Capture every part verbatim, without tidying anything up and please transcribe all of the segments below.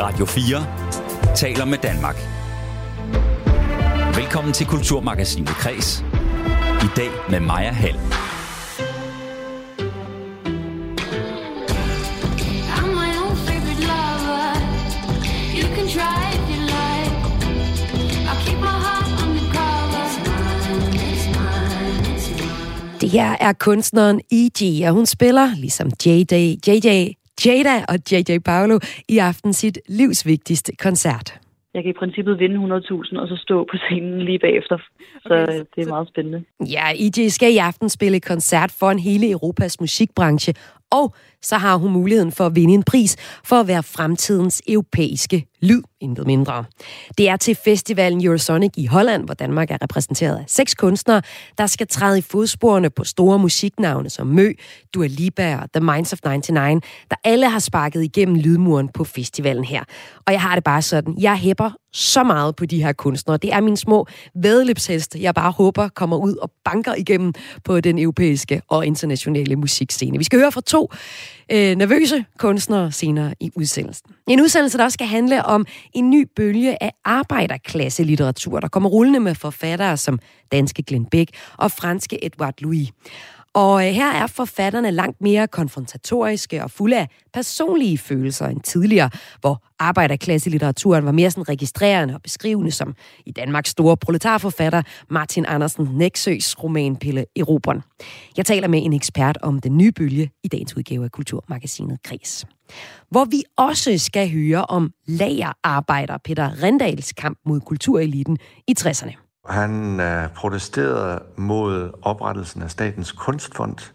Radio fire taler med Danmark. Velkommen til Kulturmagasinet Kreds. I dag med Maja Halm. Det her er kunstneren E G, og hun spiller, ligesom J J, J J, Jada og J J Paulo, i aften sit livs vigtigste koncert. Jeg kan i princippet vinde hundrede tusind og så stå på scenen lige bagefter, så okay, det er meget spændende. Ja, E G skal i aften spille koncert foran hele Europas musikbranche, og så har hun muligheden for at vinde en pris for at være fremtidens europæiske lyd, intet mindre. Det er til festivalen Eurosonic i Holland, hvor Danmark er repræsenteret af seks kunstnere, der skal træde i fodsporene på store musiknavne som Mø, Dua Lipa og The Minds of nioghalvfems, der alle har sparket igennem lydmuren på festivalen her. Og jeg har det bare sådan, jeg hæpper så meget på de her kunstnere. Det er mine små væddeløbsheste, jeg bare håber kommer ud og banker igennem på den europæiske og internationale musikscene. Vi skal høre fra to øh, nervøse kunstnere senere i udsendelsen. En udsendelse, der også skal handle om en ny bølge af arbejderklasselitteratur, der kommer rullende med forfattere som danske Glenn Bech og franske Edouard Louis. Og her er forfatterne langt mere konfrontatoriske og fulde af personlige følelser end tidligere, hvor arbejderklasselitteraturen var mere sådan registrerende og beskrivende, som i Danmarks store proletarforfatter Martin Andersen Nexøs roman Pelle Erobreren. Jeg taler med en ekspert om den nye bølge i dagens udgave af Kulturmagasinet Kreds, hvor vi også skal høre om lagerarbejder Peter Rindals kamp mod kultureliten i tresserne. Han øh, protesterede mod oprettelsen af Statens Kunstfond,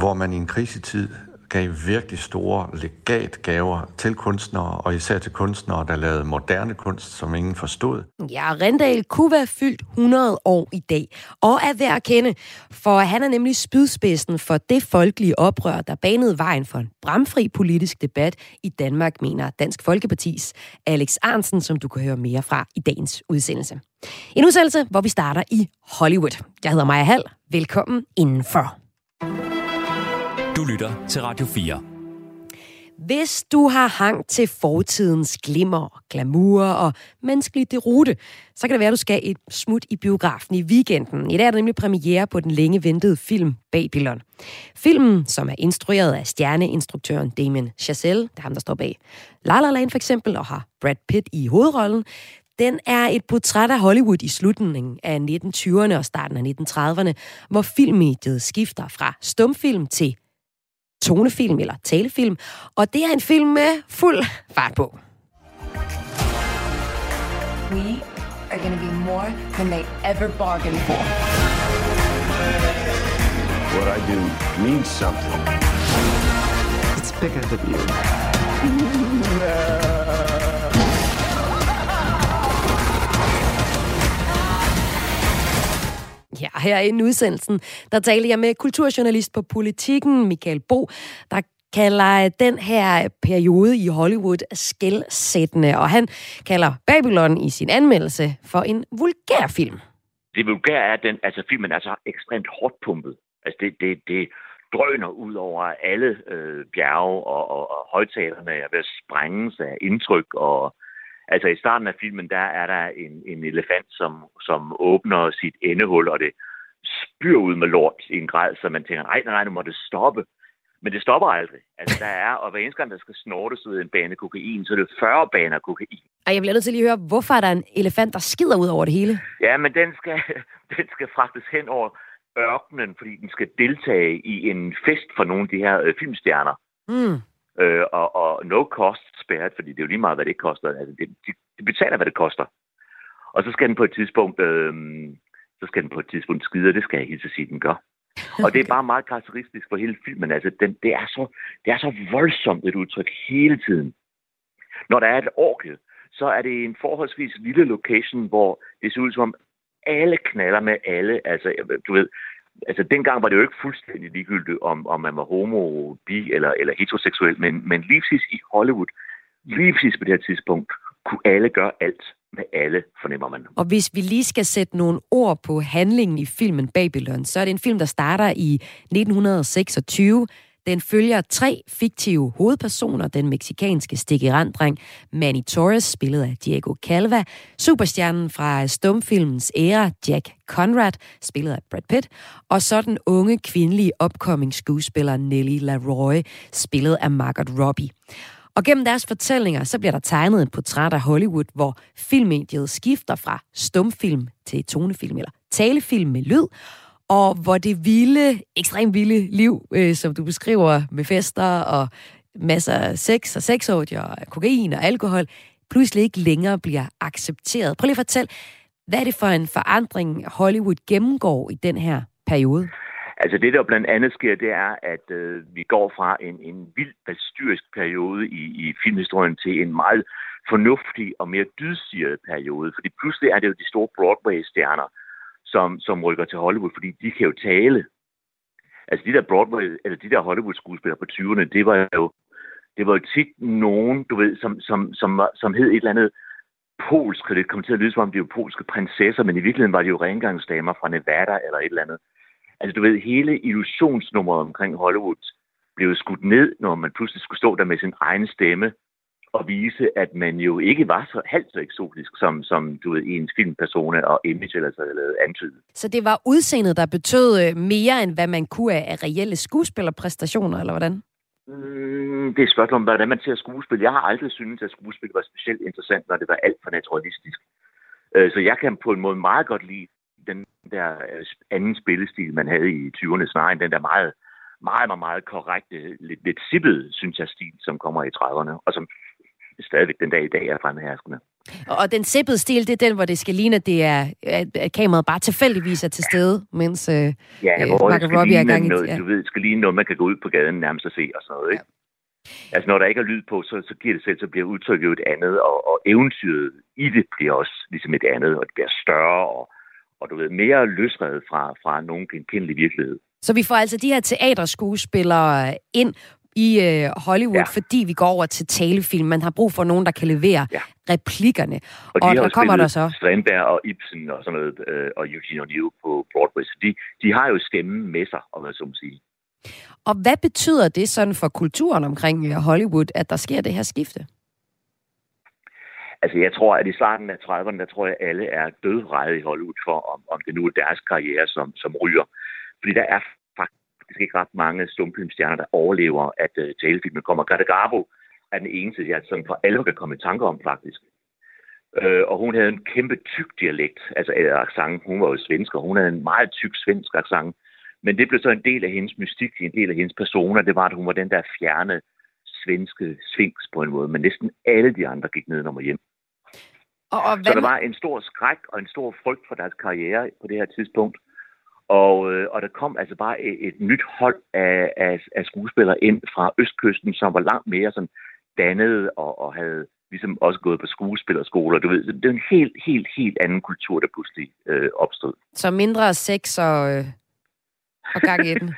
hvor man i en krisetid gav virkelig store legatgaver til kunstnere, og især til kunstnere, der lavede moderne kunst, som ingen forstod. Ja, Rindal kunne være fyldt hundrede år i dag, og er værd at kende, for han er nemlig spydspidsen for det folkelige oprør, der banede vejen for en bramfri politisk debat i Danmark, mener Dansk Folkepartis Alex Ahrendtsen, som du kan høre mere fra i dagens udsendelse. En udsendelse, hvor vi starter i Hollywood. Jeg hedder Maja Hall. Velkommen indenfor. Du lytter til Radio fire. Hvis du har hang til fortidens glimmer, glamour og menneskelig derute, så kan det være, at du skal et smut i biografen i weekenden. I dag er der nemlig premiere på den længe ventede film Babylon. Filmen, som er instrueret af stjerneinstruktøren Damien Chazelle, det er ham, der står bag La La Land for eksempel, og har Brad Pitt i hovedrollen, den er et portræt af Hollywood i slutningen af nitten tyverne og starten af nitten trediverne, hvor filmmediet skifter fra stumfilm til tonefilm eller talefilm, og det er en film med fuld fart på. We are going to be more than they ever bargained for. What I do means something. It's bigger than you. Ja, her i udsendelsen, der taler jeg med kulturjournalist på Politiken, Michael Bo, der kalder den her periode i Hollywood skelsættende, og han kalder Babylon i sin anmeldelse for en vulgær film. Det vulgære er, den, altså filmen er så ekstremt hårdt pumpet. Altså det, det, det drøner ud over alle øh, bjerge, og, og, og højtalerne er ved at sprænges af indtryk, og altså i starten af filmen, der er der en, en elefant, som, som åbner sit endehul, og det spyrer ud med lort i en grad, så man tænker, nej, nej, nu må det stoppe. Men det stopper aldrig. Altså der er, og hver eneste gang, der skal snortes ud af en bane kokain, så er det fyrre baner kokain. Og jeg bliver nødt til lige at høre, hvorfor er der en elefant, der skider ud over det hele? Ja, men den skal, den skal fragtes hen over ørkenen, fordi den skal deltage i en fest for nogle af de her øh, filmstjerner. Mm. Øh, og, og no cost spared, fordi det er jo lige meget, hvad det koster. Altså, det, de betaler, hvad det koster. Og så skal den på et tidspunkt, øh, så skal den på et tidspunkt skide, og det skal jeg helt til sige, den gør. Og det er bare meget karakteristisk for hele filmen. Altså, den, det, er så, det er så voldsomt et udtryk hele tiden. Når der er et orkel, så er det en forholdsvis lille location, hvor det ser ud som om alle knaller med alle. Altså, du ved, altså, dengang var det jo ikke fuldstændig ligegyldigt, om, om man var homo, bi eller, eller heteroseksuel, men, men lige præcis i Hollywood, lige præcis på det her tidspunkt, kunne alle gøre alt med alle, fornemmer man. Og hvis vi lige skal sætte nogle ord på handlingen i filmen Babylon, så er det en film, der starter i nitten seksogtyve. Den følger tre fiktive hovedpersoner, den meksikanske stikkeranddreng Manny Torres, spillet af Diego Calva, superstjernen fra stumfilmens æra Jack Conrad, spillet af Brad Pitt, og så den unge kvindelige upcoming skuespiller Nelly LaRoy, spillet af Margot Robbie. Og gennem deres fortællinger, så bliver der tegnet et portræt af Hollywood, hvor filmmediet skifter fra stumfilm til tonefilm eller talefilm med lyd, og hvor det vilde, ekstremt vilde liv, øh, som du beskriver med fester og masser af sex og sexorgier og kokain og alkohol, pludselig ikke længere bliver accepteret. Prøv lige at fortæl, hvad er det for en forandring, Hollywood gennemgår i den her periode? Altså det, der blandt andet sker, det er, at øh, vi går fra en, en vild bestyrisk periode i, i filmhistorien til en meget fornuftig og mere dydsiget periode. Fordi pludselig er det jo de store Broadway-stjerner, som, som rykker til Hollywood, fordi de kan jo tale. Altså de der Broadway, eller de der Hollywood-skuespillere på tyverne, det var jo, det var jo tit nogen, du ved, som, som, som, som hed et eller andet polsk, det kom til at lyde som om de var polske prinsesser, men i virkeligheden var de jo rengangsdamer fra Nevada eller et eller andet. Altså du ved, hele illusionsnummeret omkring Hollywood blev skudt ned, når man pludselig skulle stå der med sin egen stemme og vise, at man jo ikke var så halvt så eksotisk, som, som du ved, ens filmpersone og image eller så lavet antydet. Så det var udseendet, der betød mere, end hvad man kunne af reelle skuespillerpræstationer, eller hvordan? Mm, det er et spørgsmål om, hvordan man ser skuespil. Jeg har aldrig syntes, at skuespil var specielt interessant, når det var alt for naturalistisk. Så jeg kan på en måde meget godt lide den der anden spillestil, man havde i tyverne, snarere end den der meget, meget, meget, meget korrekte, lidt, lidt sippede, synes jeg, stil, som kommer i trediverne, og som stadigvæk den dag i dag er fremherskende. Og den sippede stil, det er den, hvor det skal ligne, at, det er, at kameraet bare tilfældigvis er til stede, mens øh, ja, Margot Robbie er gang i... Ja. Du ved, det skal ligne noget, man kan gå ud på gaden nærmest og se, og sådan noget, ikke? Ja. Altså, når der ikke er lyd på, så, så giver det selv, så bliver udtrykket jo et andet, og, og eventyret i det bliver også ligesom et andet, og det bliver større, og og du ved, mere løsredet fra, fra nogen kendelig virkelighed. Så vi får altså de her teaterskuespillere ind i øh, Hollywood, ja, fordi vi går over til talefilm. Man har brug for nogen, der kan levere ja. replikkerne. Og, og der kommer der så Strindberg og Ibsen og sådan noget, øh, og Eugene O'Neill på Broadway. Så de, de har jo stemmen med sig, om man så må sige. Og hvad betyder det sådan for kulturen omkring Hollywood, at der sker det her skifte? Altså, jeg tror, at i starten af trediverne, der tror jeg, at alle er dødræde i Hollywood for, om, om det nu er deres karriere, som, som ryger. Fordi der er faktisk ikke ret mange stumfilmstjerner, der overlever, at uh, talefilmen kommer. Greta Garbo er den eneste, jeg sådan for alvor kan komme i tanke om, faktisk. Uh, og hun havde en kæmpe tyk dialekt, altså accent. Hun var jo svensk, og hun havde en meget tyk svensk accent. Men det blev så en del af hendes mystik, en del af hendes persona. Det var, at hun var den der fjerne svenske sfinks på en måde, men næsten alle de andre gik ned og hjem. Og, og så der var en stor skræk og en stor frygt for deres karriere på det her tidspunkt. Og, og der kom altså bare et, et nyt hold af, af, af skuespillere ind fra Østkysten, som var langt mere sådan dannede og, og havde ligesom også gået på skuespillerskoler. Du ved, det var en helt, helt, helt anden kultur, der pludselig øh, opstod. Så mindre sex og, øh, og gang i den.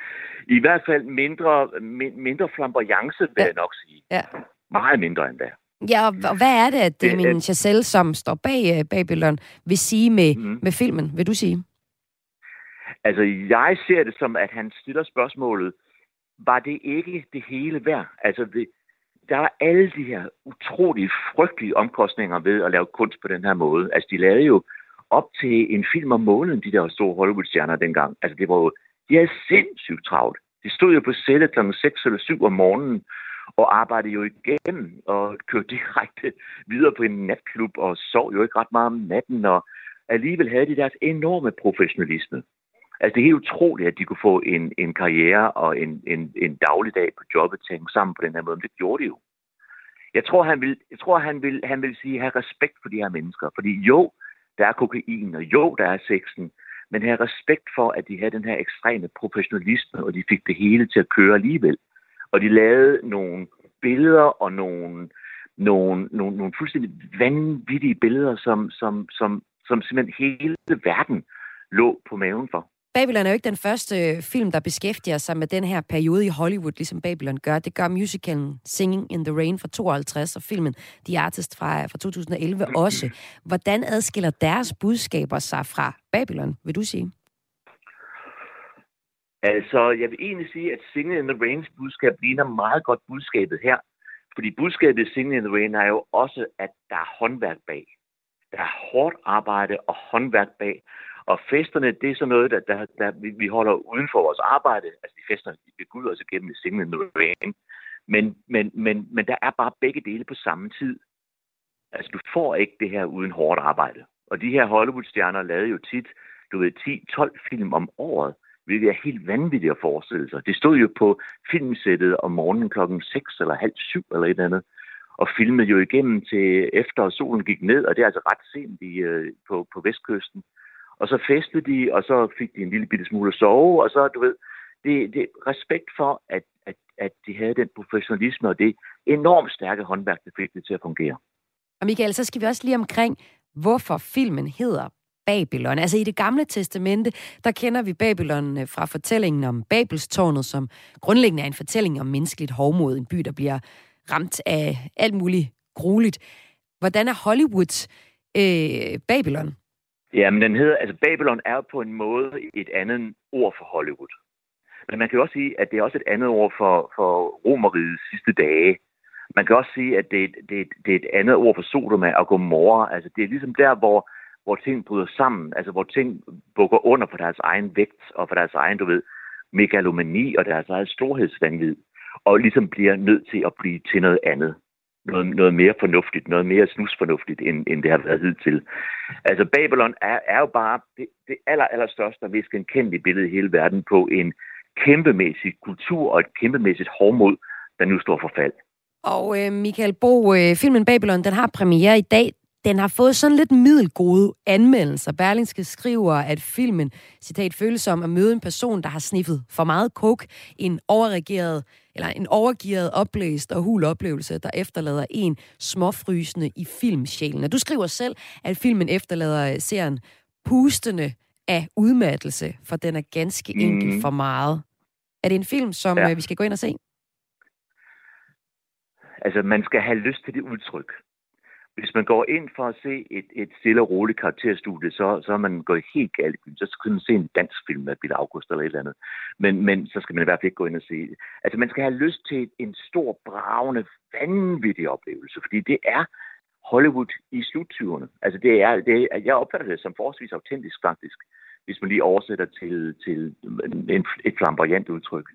I hvert fald mindre, mindre flamboyance, vil ja. jeg nok sige. Ja. Meget mindre end det. Ja, og hvad er det, at Damien Chazelle, som står bag Babylon, vil sige med, mm. med filmen, vil du sige? Altså, jeg ser det som, at han stiller spørgsmålet, var det ikke det hele værd? Altså, det, der er alle de her utrolige, frygtelige omkostninger ved at lave kunst på den her måde. Altså, de lavede jo op til en film om måneden, de der store Hollywood-stjerner dengang. Altså, det var jo de havde sindssygt travlt. De stod jo på sætte kl. seks eller syv om morgenen og arbejdede jo igennem og kørte direkte videre på en natklub og sov jo ikke ret meget om natten. Og alligevel havde de deres enorme professionalisme. Altså det er helt utroligt, at de kunne få en, en karriere og en, en, en dagligdag på jobbet tænke sammen på den her måde. Men det gjorde de jo. Jeg tror, han vil, jeg tror, han vil, han vil sige, have respekt for de her mennesker. Fordi jo, der er kokain, og jo, der er sexen. Men have respekt for, at de havde den her ekstreme professionalisme, og de fik det hele til at køre alligevel. Og de lavede nogle billeder og nogle, nogle, nogle, nogle fuldstændig vanvittige billeder, som, som, som, som simpelthen hele verden lå på maven for. Babylon er jo ikke den første film, der beskæftiger sig med den her periode i Hollywood, ligesom Babylon gør. Det gør musicalen Singing in the Rain fra tooghalvtreds og filmen The Artist fra, fra to tusind og elleve også. Hvordan adskiller deres budskaber sig fra Babylon, vil du sige? Altså, jeg vil egentlig sige, at Singing in the Rains budskab ligner meget godt budskabet her. Fordi budskabet i Singing in the Rain er jo også, at der er håndværk bag. Der er hårdt arbejde og håndværk bag. Og festerne, det er sådan noget, der, der, der vi holder uden for vores arbejde. Altså, de festerne, vi går ud også igennem i Singing in the Rain. Men, men, men, men der er bare begge dele på samme tid. Altså, du får ikke det her uden hårdt arbejde. Og de her Hollywood-stjerner lavede jo tit, du ved, ti tolv film om året, hvilket er helt vanvittigt at forestille sig. Det stod jo på filmsættet om morgenen klokken seks eller halv syv eller et eller andet, og filmede jo igennem til efter solen gik ned, og det er altså ret sent i, på, på vestkysten. Og så festede de, og så fik de en lille bitte smule at sove, og så, du ved, det, det respekt for, at, at, at de havde den professionalisme og det enormt stærke håndværk, der fik det til at fungere. Og Michael, så skal vi også lige omkring, hvorfor filmen hedder Babylon. Altså i Det Gamle Testamente, der kender vi Babylon fra fortællingen om Babelstårnet, som grundlæggende er en fortælling om menneskeligt hovmod, en by, der bliver ramt af alt muligt grueligt. Hvordan er Hollywoods øh, Babylon? Jamen, den hedder, altså Babylon er på en måde et andet ord for Hollywood. Men man kan jo også sige, at det er også et andet ord for, for Romerrigets sidste dage. Man kan også sige, at det er, det, er, det er et andet ord for Sodoma og Gomorra. Altså, det er ligesom der, hvor, hvor ting bryder sammen. Altså, hvor ting bukker under for deres egen vægt og for deres egen, du ved, megalomani og deres egen storhedsvanvid. Og ligesom bliver nødt til at blive til noget andet. Noget, noget mere fornuftigt, noget mere snusfornuftigt, end, end det har været hidtil. Altså, Babylon er, er jo bare det, det aller, allerstørste og mest genkendelige billede i hele verden på en kæmpemæssig kultur og et kæmpemæssigt hårdmod, der nu står for fald. Og øh, Michael Bo, øh, filmen Babylon, den har premiere i dag. Den har fået sådan lidt middelgode anmeldelser. Berlingske skriver, at filmen, citat, føles som at møde en person, der har sniffet for meget coke, en overreageret, eller en overgearet, oplæst og hul oplevelse, der efterlader en småfrysende i filmsjælen. Og du skriver selv, at filmen efterlader serien pustende af udmattelse, for den er ganske enkelt mm. for meget. Er det en film, som ja. øh, vi skal gå ind og se? Altså, man skal have lyst til det udtryk. Hvis man går ind for at se et, et stille og roligt karakterstudie, så, så er man gået helt galt. Så skal man se en dansk film af Peter August eller et eller andet. Men, men så skal man i hvert fald ikke gå ind og se det. Altså, man skal have lyst til en stor, bragende, vanvittig oplevelse, fordi det er Hollywood i sluttyverne. Altså, det er, det er, jeg opfatter det som forholdsvis autentisk, faktisk, hvis man lige oversætter til, til en, et flamboyant udtryk.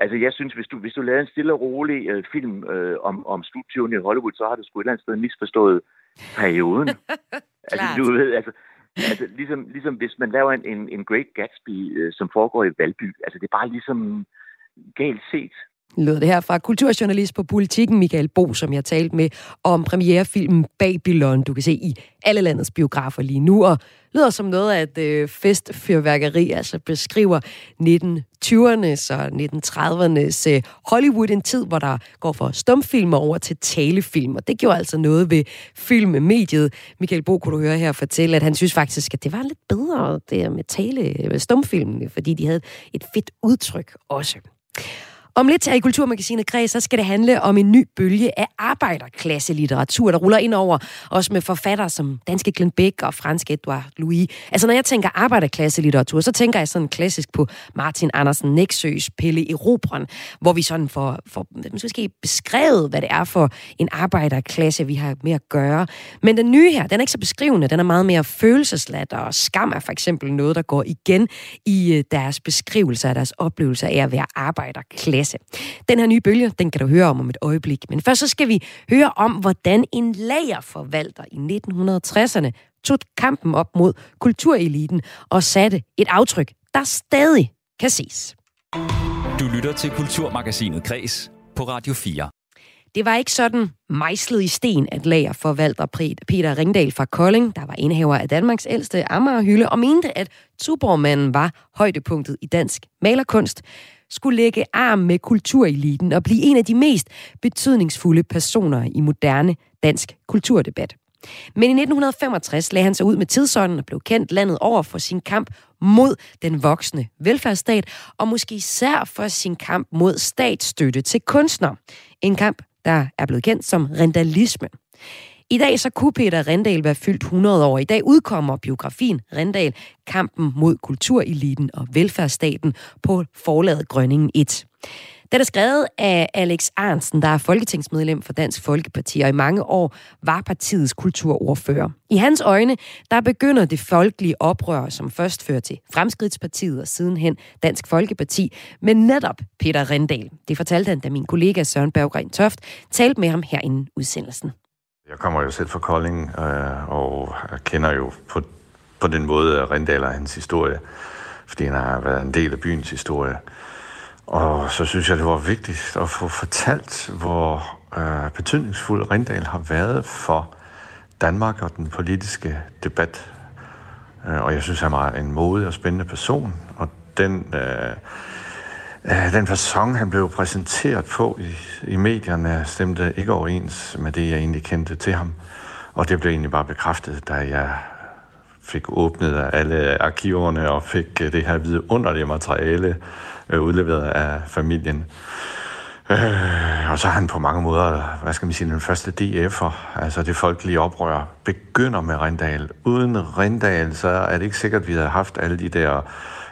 Altså, jeg synes, hvis du, hvis du lavede en stille og rolig øh, film øh, om, om sluttyverne i Hollywood, så har du sgu et eller andet sted misforstået perioden. altså, du ved, altså, altså ligesom, ligesom hvis man laver en, en Great Gatsby, øh, som foregår i Valby, altså det er bare ligesom galt set. Lød det her fra kulturjournalist på Politiken, Michael Bo, som jeg talte med om premierefilmen Babylon, du kan se i alle landets biografer lige nu, og lyder som noget af et øh, festfyrværkeri, altså beskriver nitten tyvernes og nitten tredivernes øh, Hollywood, en tid, hvor der går fra stumfilmer over til talefilmer. Det gjorde altså noget ved filmmediet. Michael Bo, kunne du høre her fortælle, at han synes faktisk, at det var lidt bedre det med tale, med stumfilmene, fordi de havde et fedt udtryk også. Om lidt her i Kulturmagasinet Kreds, så skal det handle om en ny bølge af arbejderklasselitteratur, der ruller ind over, også med forfattere som danske Glenn Bech og franske Edouard Louis. Altså, når jeg tænker arbejderklasselitteratur, så tænker jeg sådan klassisk på Martin Andersen Nexøs Pelle Erobreren, hvor vi sådan får, får måske beskrevet, hvad det er for en arbejderklasse, vi har med at gøre. Men den nye her, den er ikke så beskrivende, den er meget mere følelsesladt, og skam er for eksempel noget, der går igen i deres beskrivelser af deres oplevelser af at være arbejderklasse. Den her nye bølge, den kan du høre om om et øjeblik. Men først så skal vi høre om, hvordan en lagerforvalter i nitten tresserne tog kampen op mod kultureliten og satte et aftryk, der stadig kan ses. Du lytter til Kulturmagasinet Kreds på Radio fire. Det var ikke sådan mejslet i sten, at lagerforvalter Peter Rindals fra Kolding, der var indehaver af Danmarks ældste Amagerhylde, og mente, at Tuborgmanden var højdepunktet i dansk malerkunst, skulle lægge arm med kultureliten og blive en af de mest betydningsfulde personer i moderne dansk kulturdebat. Men i nitten femogtres lagde han sig ud med tidsånden og blev kendt landet over for sin kamp mod den voksne velfærdsstat, og måske især for sin kamp mod statsstøtte til kunstnere. En kamp, der er blevet kendt som rindalisme. I dag så kunne Peter Rindal være fyldt hundrede år. I dag udkommer biografien Rindal, kampen mod kultureliten og velfærdsstaten på forlaget Grønningen et. Den er skrevet af Alex Ahrendtsen, der er folketingsmedlem for Dansk Folkeparti, og i mange år var partiets kulturordfører. I hans øjne, der begynder det folkelige oprør, som først fører til Fremskridtspartiet og sidenhen Dansk Folkeparti, men netop Peter Rindal. Det fortalte han, da min kollega Søren Berggren Toft talte med ham herinde udsendelsen. Jeg kommer jo selv fra Kolding, øh, og kender jo på, på den måde Rindal og hans historie, fordi han har været en del af byens historie. Og så synes jeg, det var vigtigt at få fortalt, hvor øh, betydningsfuld Rindal har været for Danmark og den politiske debat. Øh, og jeg synes, han var en modig og spændende person. Og den, øh, øh, den facon, han blev præsenteret på i, i medierne, stemte ikke overens med det, jeg egentlig kendte til ham. Og det blev egentlig bare bekræftet, da jeg fik åbnet alle arkiverne og fik det her vidunderlige materiale øh, udleveret af familien. Øh, og så er han på mange måder, hvad skal man sige, den første D F'er, altså det folkelige oprør, begynder med Rindal. Uden Rindal, så er det ikke sikkert, at vi havde haft alle de der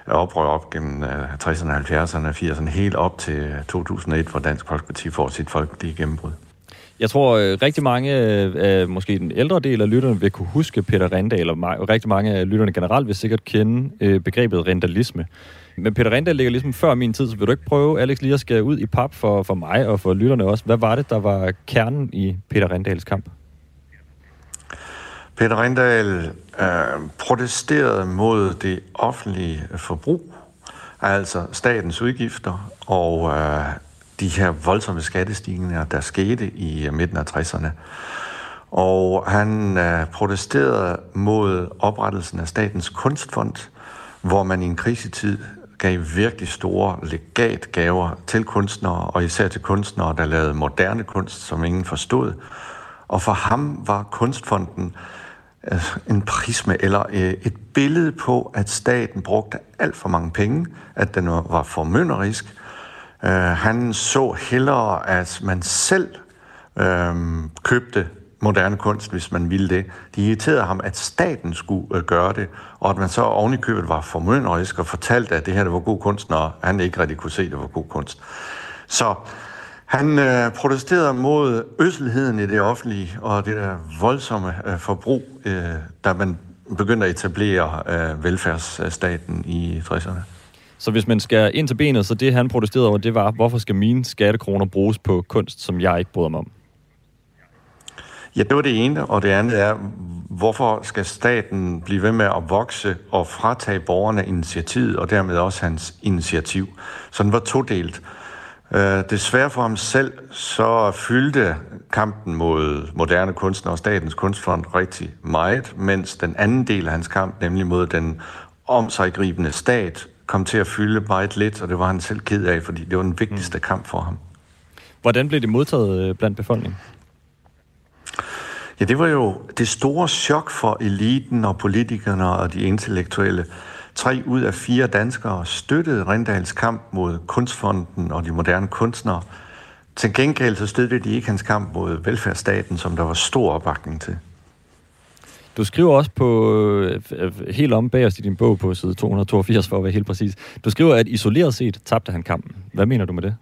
oprør op gennem tresserne, halvfjerdserne, firserne, helt op til to tusind og et, hvor Dansk Folkeparti får sit folkelige gennembrud. Jeg tror, at rigtig mange af måske den ældre del af lytterne vil kunne huske Peter Rindal, og rigtig mange af lytterne generelt vil sikkert kende begrebet rindalisme. Men Peter Rindal ligger ligesom før min tid, så vil du ikke prøve, Alex, lige at skære ud i pap for, for mig og for lytterne også. Hvad var det, der var kernen i Peter Rindals kamp? Peter Rindal øh, protesterede mod det offentlige forbrug, altså statens udgifter og Øh, de her voldsomme skattestigninger, der skete i midten af tresserne. Og han øh, protesterede mod oprettelsen af Statens Kunstfond, hvor man i en krisetid gav virkelig store legatgaver til kunstnere, og især til kunstnere, der lavede moderne kunst, som ingen forstod. Og for ham var Kunstfonden øh, en prisme, eller øh, et billede på, at staten brugte alt for mange penge, at den var formynderisk. Uh, han så hellere, at man selv uh, købte moderne kunst, hvis man ville det. De irriterede ham, at staten skulle uh, gøre det, og at man så oven i købet var formynderisk og fortalte, at det her det var god kunst, når han ikke rigtig kunne se, at det var god kunst. Så han uh, protesterede mod ødselheden i det offentlige og det der voldsomme uh, forbrug, uh, da man begyndte at etablere uh, velfærdsstaten i tresserne. Så hvis man skærer ind til benet, så det han protesterede over, det var, hvorfor skal mine skattekroner bruges på kunst, som jeg ikke bryder mig om? Ja, det var det ene, og det andet er, hvorfor skal staten blive ved med at vokse og fratage borgerne initiativet, og dermed også hans initiativ. Så den var todelt. Desværre for ham selv, så fyldte kampen mod moderne kunstnere og Statens Kunstfond rigtig meget, mens den anden del af hans kamp, nemlig mod den omsiggribende stat, kom til at fylde meget lidt, og det var han selv ked af, fordi det var den vigtigste kamp for ham. Hvordan blev det modtaget blandt befolkningen? Ja, det var jo det store chok for eliten og politikerne og de intellektuelle. Tre ud af fire danskere støttede Rindals kamp mod Kunstfonden og de moderne kunstnere. Til gengæld så støttede de ikke hans kamp mod velfærdsstaten, som der var stor opbakning til. Du skriver også på, helt om bagerst i din bog på side to hundrede og toogfirs, for at være helt præcis. Du skriver, at isoleret set tabte han kampen. Hvad mener du med det?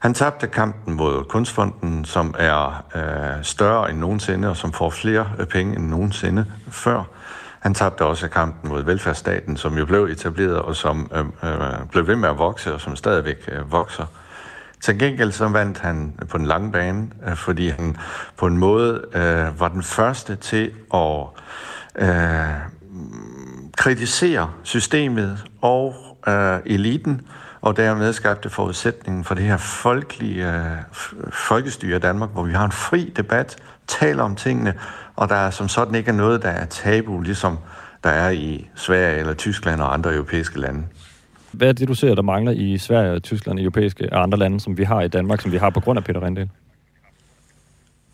Han tabte kampen mod Kunstfonden, som er øh, større end nogensinde, og som får flere penge end nogensinde før. Han tabte også kampen mod velfærdsstaten, som jo blev etableret, og som øh, øh, blev ved med at vokse, og som stadigvæk øh, vokser. Til gengæld så vandt han på den lange bane, fordi han på en måde øh, var den første til at øh, kritisere systemet og øh, eliten, og dermed skabte forudsætningen for det her folkelige øh, folkestyre i Danmark, hvor vi har en fri debat, taler om tingene, og der er som sådan ikke er noget, der er tabu, ligesom der er i Sverige eller Tyskland og andre europæiske lande. Hvad er det, du ser, der mangler i Sverige, Tyskland, europæiske og andre lande, som vi har i Danmark, som vi har på grund af Peter Rindal?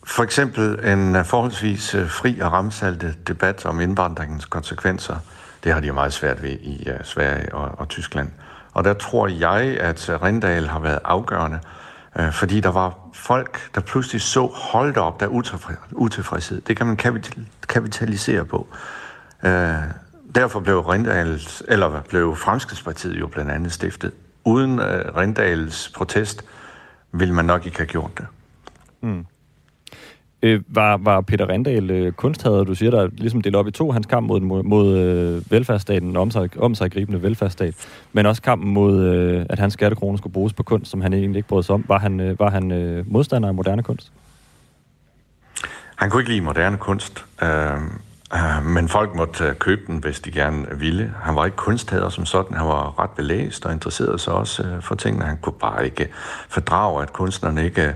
For eksempel en forholdsvis fri og ramsaltet debat om indvandringens konsekvenser. Det har de jo meget svært ved i Sverige og, og Tyskland. Og der tror jeg, at Rindal har været afgørende. Fordi der var folk, der pludselig så, hold da op, der er utilfredshed. Det kan man kapitalisere på. Derfor blev Rindals, eller blev Fremskridtspartiet jo blandt andet stiftet. Uden Rindals protest ville man nok ikke have gjort det. Mm. Øh, var, var Peter Rindal øh, kunsthader, du siger, der ligesom delte op i to, hans kamp mod, mod, mod øh, velfærdsstaten, om sig, om sig gribende velfærdsstat, men også kampen mod, øh, at hans skattekroner skulle bruges på kunst, som han egentlig ikke brød sig om. Var han, øh, var han øh, modstander af moderne kunst? Han kunne ikke lide moderne kunst, øh, øh, men folk måtte købe den, hvis de gerne ville. Han var ikke kunsthader som sådan, han var ret belæst og interesserede sig også øh, for tingene. Han kunne bare ikke fordrage, at kunstnerne ikke... Øh,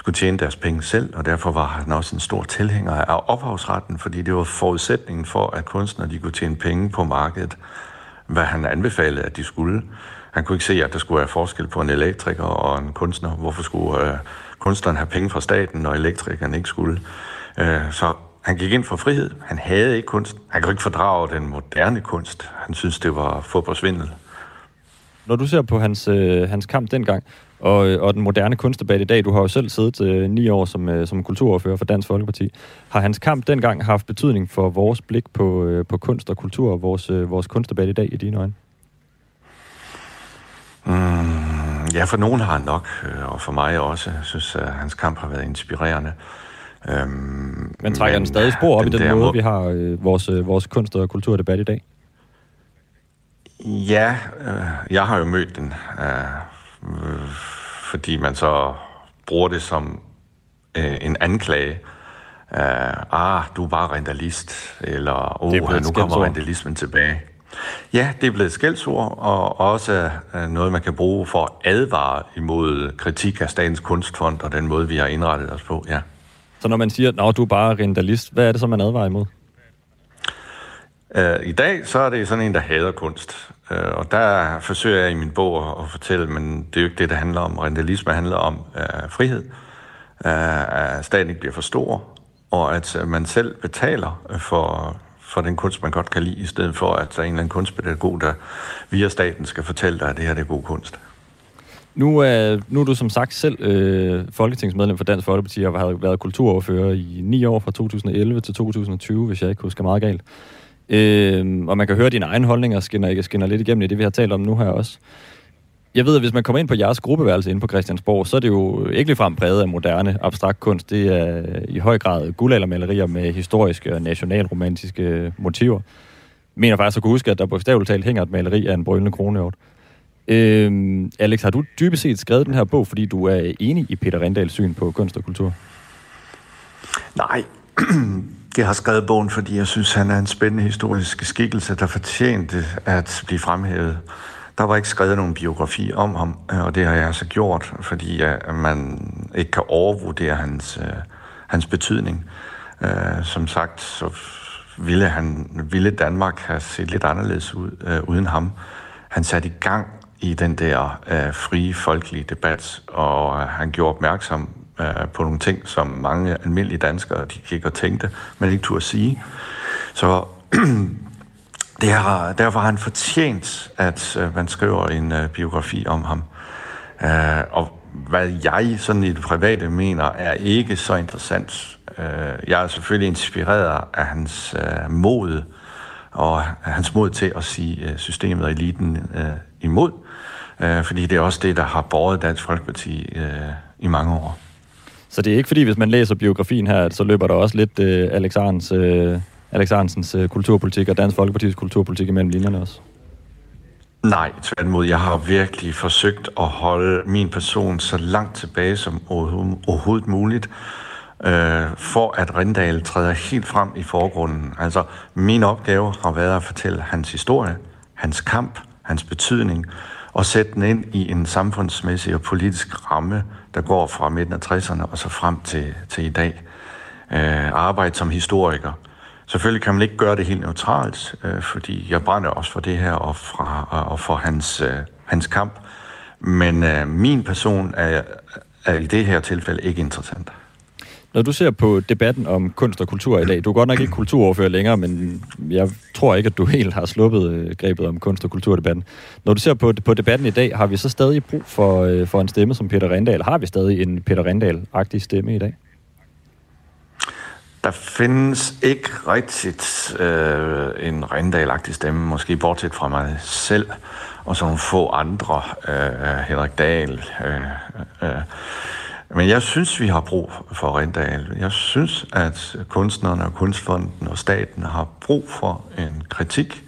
skulle tjene deres penge selv, og derfor var han også en stor tilhænger af ophavsretten, fordi det var forudsætningen for, at kunstnere de kunne tjene penge på markedet, hvad han anbefalede, at de skulle. Han kunne ikke se, at der skulle være forskel på en elektriker og en kunstner. Hvorfor skulle øh, kunstneren have penge fra staten, når elektrikeren ikke skulle? Øh, så han gik ind for frihed. Han havde ikke kunst. Han kunne ikke fordrage den moderne kunst. Han syntes, det var fodboldsvindel. Når du ser på hans, øh, hans kamp dengang, Og, og den moderne kunstdebat i dag, du har jo selv siddet øh, ni år som, øh, som kulturordfører for Dansk Folkeparti, har hans kamp dengang haft betydning for vores blik på, øh, på kunst og kultur og vores, øh, vores kunstdebat i dag i dine øjne? Mm, ja, for nogen har han nok, og for mig også. Jeg synes, at hans kamp har været inspirerende. Øhm, men trækker den stadig spor op den i den måde, må... vi har øh, vores, øh, vores kunst- og kulturdebat i dag? Ja, øh, jeg har jo mødt den... Øh, fordi man så bruger det som øh, en anklage. Æh, ah, du er bare rindalist, eller oh, nu kommer rindalismen tilbage. Ja, det er blevet et skældsord, og også øh, noget, man kan bruge for at advare imod kritik af Statens Kunstfond og den måde, vi har indrettet os på, ja. Så når man siger, at du er bare rindalist, hvad er det så, man advarer imod? Æh, I dag så er det sådan en, der hader kunst. Og der forsøger jeg i min bog at fortælle, men det er jo ikke det, der handler om. Rindalisme handler om øh, frihed, øh, at staten ikke bliver for stor, og at man selv betaler for, for den kunst, man godt kan lide, i stedet for, at der er en eller anden kunstpædagog, der via staten skal fortælle dig, at det her det er god kunst. Nu er, nu er du som sagt selv øh, folketingsmedlem for Dansk Folkeparti og har været kulturordfører i ni år, fra to tusind og elleve til to tusind og tyve, hvis jeg ikke husker meget galt. Øh, og man kan høre dine egne holdninger skinner, skinner lidt igennem i det, vi har talt om nu her også. Jeg ved, at hvis man kommer ind på jeres gruppeværelse inde på Christiansborg, så er det jo ikke ligefrem præget af moderne abstrakt kunst. Det er i høj grad guldaldermalerier med historiske og nationalromantiske motiver. Jeg mener faktisk at kunne huske, at der bogstaveligt talt hænger et maleri af en brølende kronhjort. Øh, Alex, har du dybest set skrevet den her bog, fordi du er enig i Peter Rindals syn på kunst og kultur? Nej. Jeg har skrevet bogen, fordi jeg synes, han er en spændende historisk skikkelse, der fortjente at blive fremhævet. Der var ikke skrevet nogen biografi om ham, og det har jeg så gjort, fordi man ikke kan overvurdere hans, hans betydning. Som sagt, så ville, han, ville Danmark have set lidt anderledes ud uden ham. Han satte i gang i den der frie, folkelige debat, og han gjorde opmærksom på nogle ting, som mange almindelige danskere, de gik og tænkte, men ikke turde sige. Så det har, derfor har han fortjent, at uh, man skriver en uh, biografi om ham. Uh, og hvad jeg sådan i det private mener, er ikke så interessant. Uh, jeg er selvfølgelig inspireret af hans uh, mod, og hans mod til at sige uh, systemet og eliten uh, imod, uh, fordi det er også det, der har båret Dansk Folkeparti uh, i mange år. Så det er ikke fordi, hvis man læser biografien her, så løber der også lidt øh, Alex Ahrendtsens, øh, Alex Ahrendtsens øh, kulturpolitik og Dansk Folkepartis kulturpolitik imellem linjerne også? Nej, tværtimod. Jeg har virkelig forsøgt at holde min person så langt tilbage som overhovedet muligt, øh, for at Rindal træder helt frem i forgrunden. Altså, min opgave har været at fortælle hans historie, hans kamp, hans betydning, og sætte den ind i en samfundsmæssig og politisk ramme, der går fra midten af tresserne og så frem til, til i dag. Øh, arbejde som historiker. Selvfølgelig kan man ikke gøre det helt neutralt, øh, fordi jeg brænder også for det her og, fra, og for hans, øh, hans kamp. Men øh, min person er, er i det her tilfælde ikke interessant. Når du ser på debatten om kunst og kultur i dag, du er godt nok ikke kulturordfører længere, men jeg tror ikke, at du helt har sluppet grebet om kunst- og kulturdebatten. Når du ser på, på debatten i dag, har vi så stadig brug for, for en stemme som Peter Rindal? Har vi stadig en Peter Rindal-agtig stemme i dag? Der findes ikke rigtigt øh, en Rindal-agtig stemme, måske bortset fra mig selv, og så nogle få andre, øh, Henrik Dahl... Øh, øh, Men jeg synes, vi har brug for Rindal. Jeg synes, at kunstnerne og kunstfonden og staten har brug for en kritik.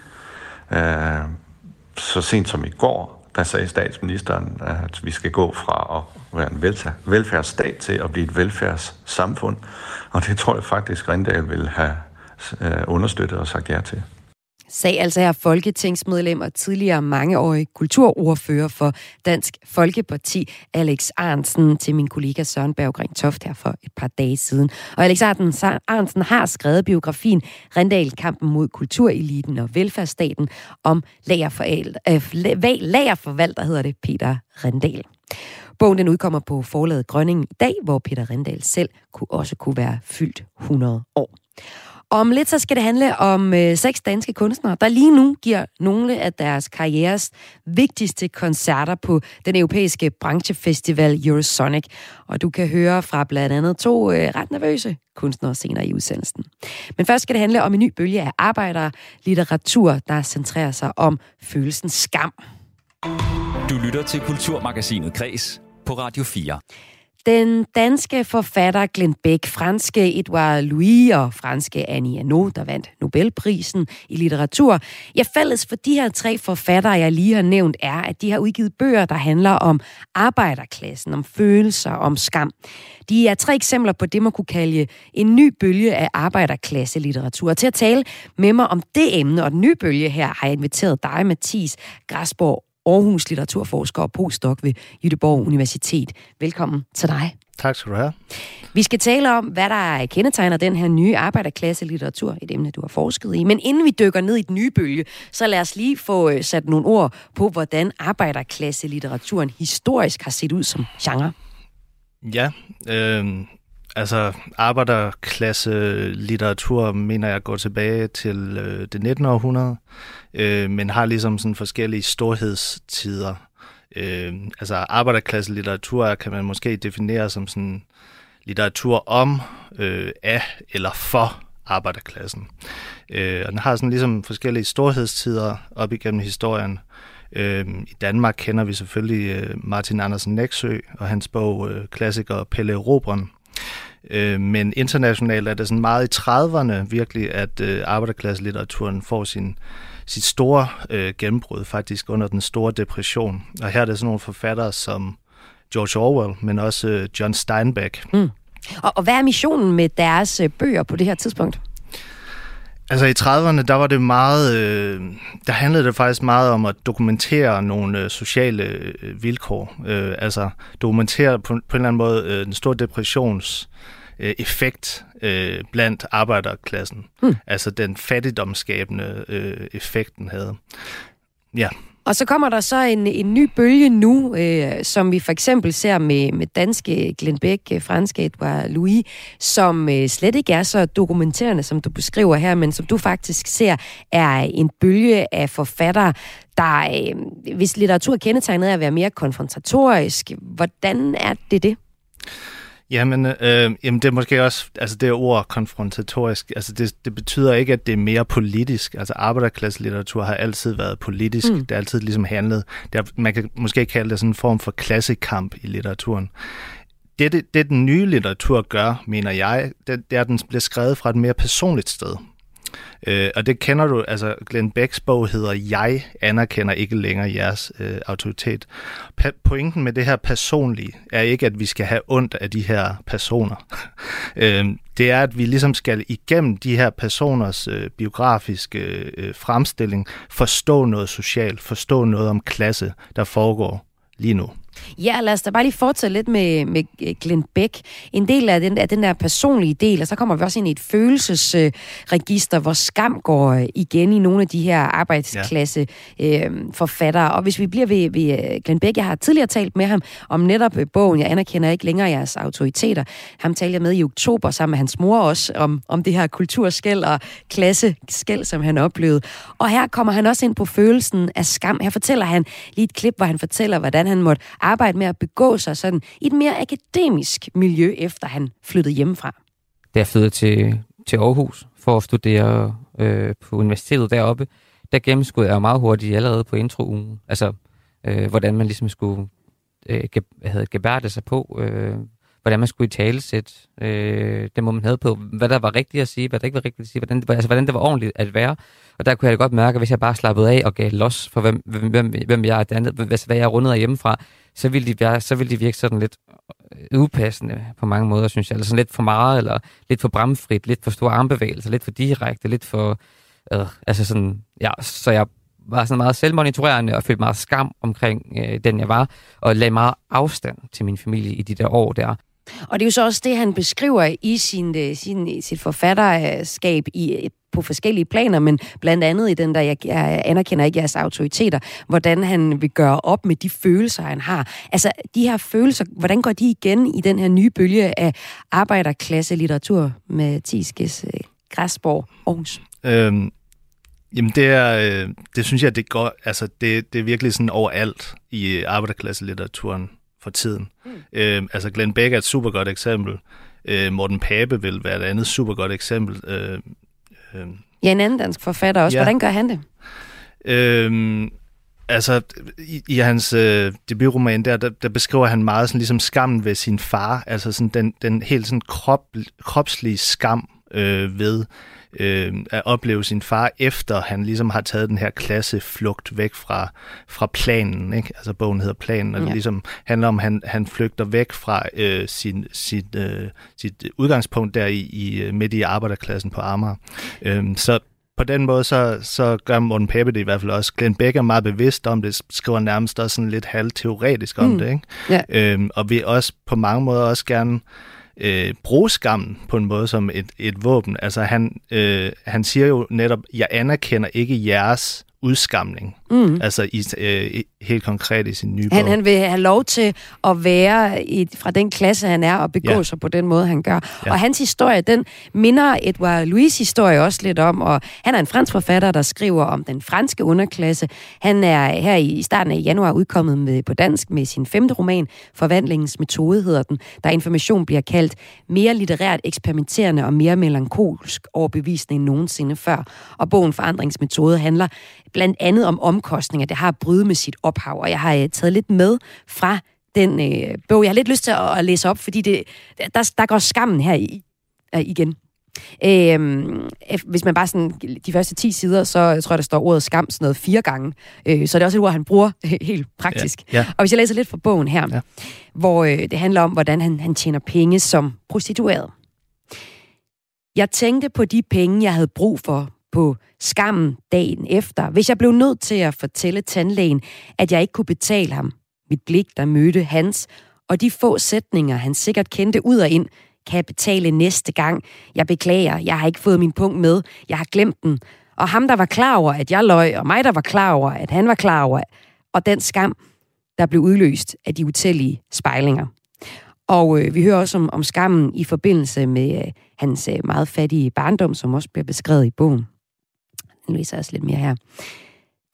Så sent som i går, der sagde statsministeren, at vi skal gå fra at være en velfærdsstat til at blive et velfærdssamfund. Og det tror jeg faktisk, Rindal vil have understøttet og sagt ja til. Sag altså her folketingsmedlem og tidligere mangeårig kulturordfører for Dansk Folkeparti, Alex Ahrendtsen, til min kollega Søren Berggren Toft her for et par dage siden. Og Alex Ahrendtsen har skrevet biografien Rindal, kampen mod kultureliten og velfærdsstaten om lagerforvalter, hedder det, Peter Rindal. Bogen den udkommer på forlaget Grønningen i dag, hvor Peter Rindal selv også kunne være fyldt hundrede år. Om lidt så skal det handle om øh, seks danske kunstnere, der lige nu giver nogle af deres karrieres vigtigste koncerter på den europæiske branchefestival Eurosonic. Og du kan høre fra blandt andet to øh, ret nervøse kunstnere senere i udsendelsen. Men først skal det handle om en ny bølge af arbejderlitteratur, der centrerer sig om følelsen skam. Du lytter til Kulturmagasinet Kreds på Radio fire. Den danske forfatter Glenn Bech, franske Edouard Louis og franske Annie Ernaux, der vandt Nobelprisen i litteratur. Ja, fælles for de her tre forfattere, jeg lige har nævnt, er, at de har udgivet bøger, der handler om arbejderklassen, om følelser, om skam. De er tre eksempler på det, man kunne kalde en ny bølge af arbejderklasselitteratur. Og til at tale med mig om det emne og den nye bølge her, har jeg inviteret dig, Mathis Græsborg, Aarhus litteraturforsker og postdoc ved Göteborgs Universitet. Velkommen til dig. Tak skal du have. Vi skal tale om, hvad der kendetegner den her nye arbejderklasselitteratur, et emne, du har forsket i. Men inden vi dykker ned i den nye bølge, så lad os lige få sat nogle ord på, hvordan arbejderklasselitteraturen historisk har set ud som genre. Ja, øh, altså arbejderklasselitteratur, mener jeg, går tilbage til øh, det nittende århundrede. Øh, men har ligesom sådan forskellige storhedstider. Øh, altså arbejderklasselitteratur kan man måske definere som sådan litteratur om, øh, af eller for arbejderklassen. Øh, og den har sådan ligesom forskellige storhedstider op igennem historien. Øh, I Danmark kender vi selvfølgelig øh, Martin Andersen Nexø og hans bog øh, klassiker Pelle Erobreren. Men internationalt er det sådan meget i trediverne virkelig, at arbejderklasselitteraturen får sin, sit store øh, gennembrud faktisk under den store depression. Og her er det sådan nogle forfattere som George Orwell, men også øh, John Steinbeck. Mm. Og, og hvad er missionen med deres øh, bøger på det her tidspunkt? Altså i trediverne, der var det meget, øh, der handlede det faktisk meget om at dokumentere nogle øh, sociale øh, vilkår. Øh, altså dokumentere på, på en eller anden måde øh, den store depressions øh, effekt øh, blandt arbejderklassen. Mm. Altså den fattigdomsskabende øh, effekt, den havde. Ja. Og så kommer der så en, en ny bølge nu, øh, som vi for eksempel ser med, med danske Glenn Bech, franske Edouard Louis, som øh, slet ikke er så dokumenterende, som du beskriver her, men som du faktisk ser, er en bølge af forfattere, der, øh, hvis litteratur kendetegnet er at være mere konfrontatorisk. Hvordan er det det? Jamen, øh, jamen, det er måske også, altså det ord konfrontatorisk, altså det, det betyder ikke, at det er mere politisk. Altså arbejderklasselitteratur har altid været politisk, mm. det har altid ligesom handlet. Det er, man kan måske kalde det sådan en form for klassekamp i litteraturen. Det, det, det den nye litteratur gør, mener jeg, det, det er, at den bliver skrevet fra et mere personligt sted. Øh, og det kender du, altså Glenn Becks bog hedder Jeg anerkender ikke længere jeres øh, autoritet. Pa- pointen med det her personlige er ikke, at vi skal have ondt af de her personer. øh, det er, at vi ligesom skal igennem de her personers øh, biografiske øh, fremstilling forstå noget socialt, forstå noget om klasse, der foregår lige nu. Ja, lad os da bare lige fortsætte lidt med, med Glenn Bech. En del af den, af den der personlige del, og så kommer vi også ind i et følelsesregister, øh, hvor skam går øh, igen i nogle af de her arbejdsklasse øh, forfattere. Og hvis vi bliver ved, ved Glenn Bech, jeg har tidligere talt med ham om netop øh, bogen, jeg anerkender ikke længere jeres autoriteter. Ham talte jeg med i oktober sammen med hans mor også, om, om det her kulturskæld og klasseskæld, som han oplevede. Og her kommer han også ind på følelsen af skam. Her fortæller han lige et klip, hvor han fortæller, hvordan han måtte arbejde med at begå sig sådan i et mere akademisk miljø, efter han flyttede hjemmefra. Da jeg flyttede til, til Aarhus for at studere øh, på universitetet deroppe, der gennemskudde jeg jo meget hurtigt allerede på introugen, altså øh, hvordan man ligesom skulle øh, ge, havde gebærde sig på, øh, hvordan man skulle i talesæt, øh, det må man havde på, hvad der var rigtigt at sige, hvad der ikke var rigtigt at sige, hvordan det var, altså, hvordan det var ordentligt at være. Og der kunne jeg godt mærke, at hvis jeg bare slappede af og gav los for, hvem, hvem, hvem jeg er, hvad jeg er rundet af hjemmefra, så ville de være, så ville de virke sådan lidt upassende på mange måder, synes jeg. Eller sådan lidt for meget, eller lidt for bramfrit, lidt for store armbevægelser, lidt for direkte, lidt for... Øh, altså sådan, ja, så jeg var sådan meget selvmonitorerende og følte meget skam omkring øh, den, jeg var, og lagde meget afstand til min familie i de der år der. Og det er jo så også det, han beskriver i sin, sin, sit forfatterskab i, på forskellige planer, men blandt andet i den der, jeg, jeg anerkender ikke jeres autoriteter, hvordan han vil gøre op med de følelser, han har. Altså, de her følelser, hvordan går de igen i den her nye bølge af arbejderklasse-litteratur med Mathis Græsborg, Aarhus? Øhm, jamen, det, er, det synes jeg, det går, altså, det, det er virkelig sådan overalt i arbejderklasse-litteraturen for tiden. Mm. Øh, altså Glenn Bech er et super godt eksempel. Øh, Morten Pape vil være et andet super godt eksempel. Øh, øh. Ja, en anden dansk forfatter også. Ja. Hvordan gør han det? Øh, altså i, i hans øh, debutroman der, der, der beskriver han meget sådan ligesom skammen ved sin far. Altså sådan den, den helt sådan krop, kropslige skam øh, ved øh, at opleve sin far, efter han ligesom har taget den her klasseflugt væk fra, fra planen, ikke? Altså bogen hedder Planen, og det ja. ligesom handler om, at han, han flygter væk fra øh, sin, sit, øh, sit udgangspunkt der i, i, midt i arbejderklassen på Amager. Øh, så på den måde, så, så gør Morten Pape det i hvert fald også. Glenn Bech er meget bevidst om det, skriver nærmest også sådan lidt halvteoretisk om mm. det, ikke? Ja. Øh, og vi også på mange måder også gerne Øh, bruge skammen på en måde som et, et våben. Altså han, øh, han siger jo netop, jeg anerkender ikke jeres udskamning. Mm. Altså i, øh, helt konkret i sin nye bog. Han, han vil have lov til at være i, fra den klasse, han er, og begå ja. sig på den måde, han gør. Ja. Og hans historie, den minder Edouard Louis' historie også lidt om, og han er en fransk forfatter, der skriver om den franske underklasse. Han er her i starten af januar udkommet med, på dansk med sin femte roman, Forvandlingens metode hedder den, der information bliver kaldt mere litterært eksperimenterende og mere melankolsk overbevisende end nogensinde før. Og bogen Forandringsmetode handler blandt andet om omkostninger, det har at bryde med sit ophav, og jeg har øh, taget lidt med fra den øh, bog. Jeg har lidt lyst til at, at læse op, fordi det, der, der går skammen her i, øh, igen. Øh, hvis man bare sådan, de første ti sider, så jeg tror jeg, der står ordet skam sådan noget fire gange. Øh, så det er også et ord, han bruger øh, helt praktisk. Ja, ja. Og hvis jeg læser lidt fra bogen her, ja. hvor øh, det handler om, hvordan han, han tjener penge som prostitueret. Jeg tænkte på de penge, jeg havde brug for, på skammen dagen efter, hvis jeg blev nødt til at fortælle tandlægen, at jeg ikke kunne betale ham. Mit blik, der mødte hans, og de få sætninger, han sikkert kendte ud og ind, kan jeg betale næste gang. Jeg beklager, jeg har ikke fået min punkt med, jeg har glemt den. Og ham, der var klar over, at jeg løj, og mig, der var klar over, at han var klar over, og den skam, der blev udløst af de utællige spejlinger. Og øh, vi hører også om, om skammen i forbindelse med øh, hans øh, meget fattige barndom, som også bliver beskrevet i bogen. Nu læser jeg også lidt mere her.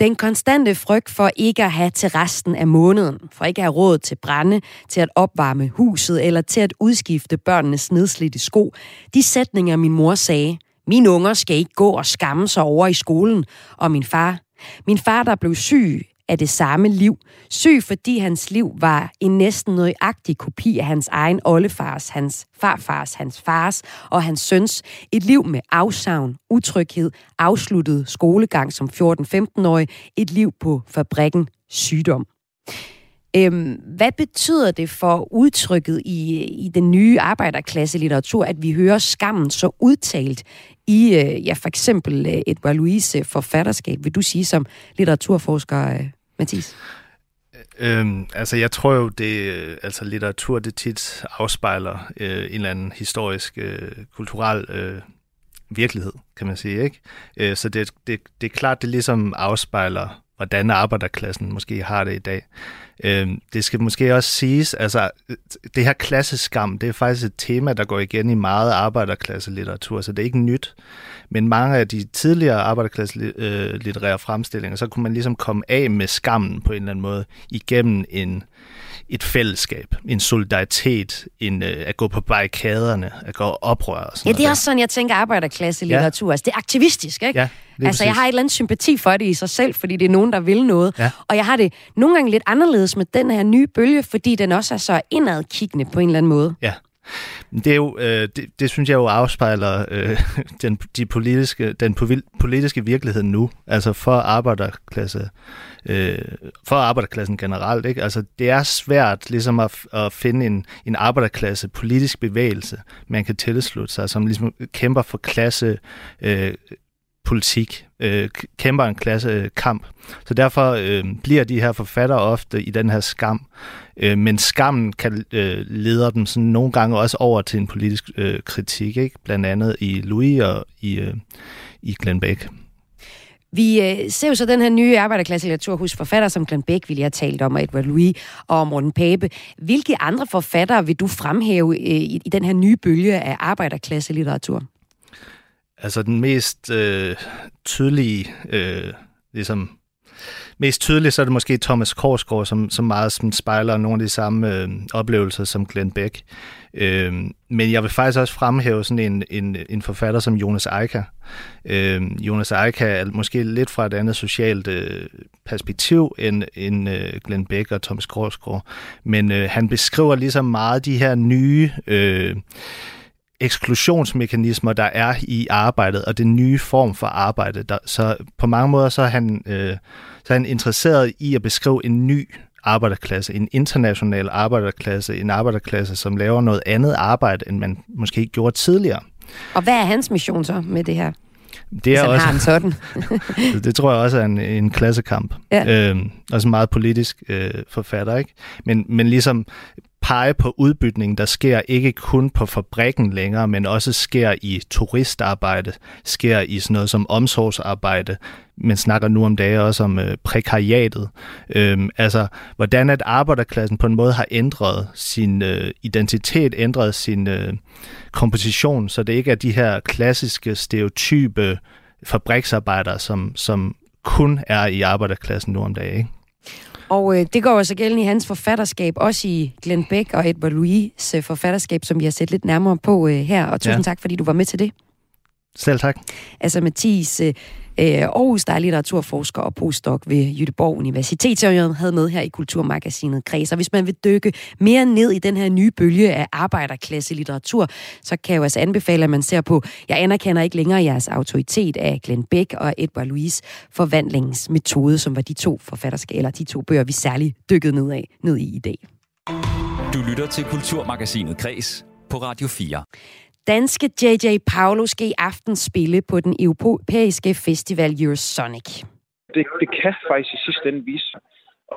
Den konstante frygt for ikke at have til resten af måneden, for ikke at have råd til brænde, til at opvarme huset eller til at udskifte børnenes nedslidte sko. De sætninger, min mor sagde, mine unger skal ikke gå og skamme sig over i skolen, og min far. Min far, der blev syg af det samme liv. Syg, fordi hans liv var en næsten nøjagtig kopi af hans egen oldefars, hans farfars, hans fars og hans søns. Et liv med afsavn, utryghed, afsluttet skolegang som fjorten-femten-årig. Et liv på fabrikken, sygdom. Øhm, hvad betyder det for udtrykket i, i den nye arbejderklasse-litteratur, at vi hører skammen så udtalt i øh, ja, for eksempel øh, Edouard Louis' forfatterskab, vil du sige som litteraturforsker, øh, Mathis? Øhm, altså jeg tror jo, det altså litteratur det tit afspejler øh, en eller anden historisk, øh, kulturel øh, virkelighed, kan man sige, ikke? Øh, så det, det, det er klart, det ligesom afspejler, hvordan arbejderklassen måske har det i dag. Øh, det skal måske også siges, altså det her klasseskam, det er faktisk et tema, der går igen i meget arbejderklasselitteratur, så det er ikke nyt. Men mange af de tidligere arbejderklasselitterære fremstillinger, så kunne man ligesom komme af med skammen på en eller anden måde igennem en, et fællesskab, en solidaritet, en, at gå på barrikaderne, at gå oprør og sådan. Ja, det er også sådan, jeg tænker arbejderklasselitteratur. Ja. Altså, det er aktivistisk, ikke? Ja, altså, præcis. Jeg har et eller andet sympati for det i sig selv, fordi det er nogen, der vil noget. Ja. Og jeg har det nogle gange lidt anderledes med den her nye bølge, fordi den også er så indadkiggende på en eller anden måde. Ja. Det, er jo, øh, det, det synes jeg jo afspejler øh, den, de politiske, den politiske virkelighed nu, altså for arbejderklasse, øh, for arbejderklassen generelt, ikke? Altså det er svært ligesom at, at finde en, en arbejderklasse politisk bevægelse, man kan tilslutte sig, som ligesom kæmper for klasse øh, politik, øh, kæmper en klassekamp. Så derfor øh, bliver de her forfattere ofte i den her skam, øh, men skammen kan øh, leder dem sådan nogle gange også over til en politisk øh, kritik, ikke? Blandt andet i Louis og i, øh, i Glenn Bech. Vi øh, ser jo så den her nye arbejderklasselitteratur hos forfattere som Glenn Bech, vil jeg talt om, og Edouard Louis og Morten Pape. Hvilke andre forfattere vil du fremhæve øh, i, i den her nye bølge af arbejderklasselitteratur? Altså den mest øh, tydelige, øh, ligesom, mest tydelige, så er det måske Thomas Korsgaard, som, som meget som spejler nogle af de samme øh, oplevelser som Glenn Bech. Øh, men jeg vil faktisk også fremhæve sådan en, en, en forfatter som Jonas Eika. Øh, Jonas Eika er måske lidt fra et andet socialt øh, perspektiv end, end øh, Glenn Bech og Thomas Korsgaard. Men øh, han beskriver ligesom meget de her nye... Øh, eksklusionsmekanismer, der er i arbejdet, og den nye form for arbejde. Der, så på mange måder så er, han, øh, så er han interesseret i at beskrive en ny arbejderklasse, en international arbejderklasse, en arbejderklasse, som laver noget andet arbejde, end man måske ikke gjorde tidligere. Og hvad er hans mission så med det her? Det er også har en sådan. Det tror jeg også er en, en klassekamp. Ja. Øhm, også en meget politisk øh, forfatter, ikke? Men, men ligesom pege på udbytningen, der sker ikke kun på fabrikken længere, men også sker i turistarbejde, sker i sådan noget som omsorgsarbejde. Man snakker nu om dage også om øh, prekariatet. Øhm, altså, hvordan at arbejderklassen på en måde har ændret sin øh, identitet, ændret sin øh, komposition, så det ikke er de her klassiske, stereotype fabriksarbejdere, som, som kun er i arbejderklassen nu om dage, ikke? Og øh, det går også gældende i hans forfatterskab, også i Glenn Bech og Edouard Louis' øh, forfatterskab, som vi har set lidt nærmere på øh, her. Og tusind ja. tak, fordi du var med til det. Selv tak. Altså Mathis øh, Aarhus, der er litteraturforsker og postdoc ved Göteborgs Universitet, som jeg havde med her i Kulturmagasinet Kreds. Og hvis man vil dykke mere ned i den her nye bølge af arbejderklasselitteratur, så kan jeg jo altså anbefale, at man ser på Jeg anerkender ikke længere jeres autoritet af Glenn Bech og Edouard Louis' forvandlingsmetode, som var de to forfatterskaber, eller de to bøger, vi særligt dykkede ned, af, ned i i dag. Du lytter til Kulturmagasinet Kreds på Radio fire. Danske J J Paulo skal i aften spille på den europæiske festival Eurosonic. Det, det kan faktisk i sidste ende vise sig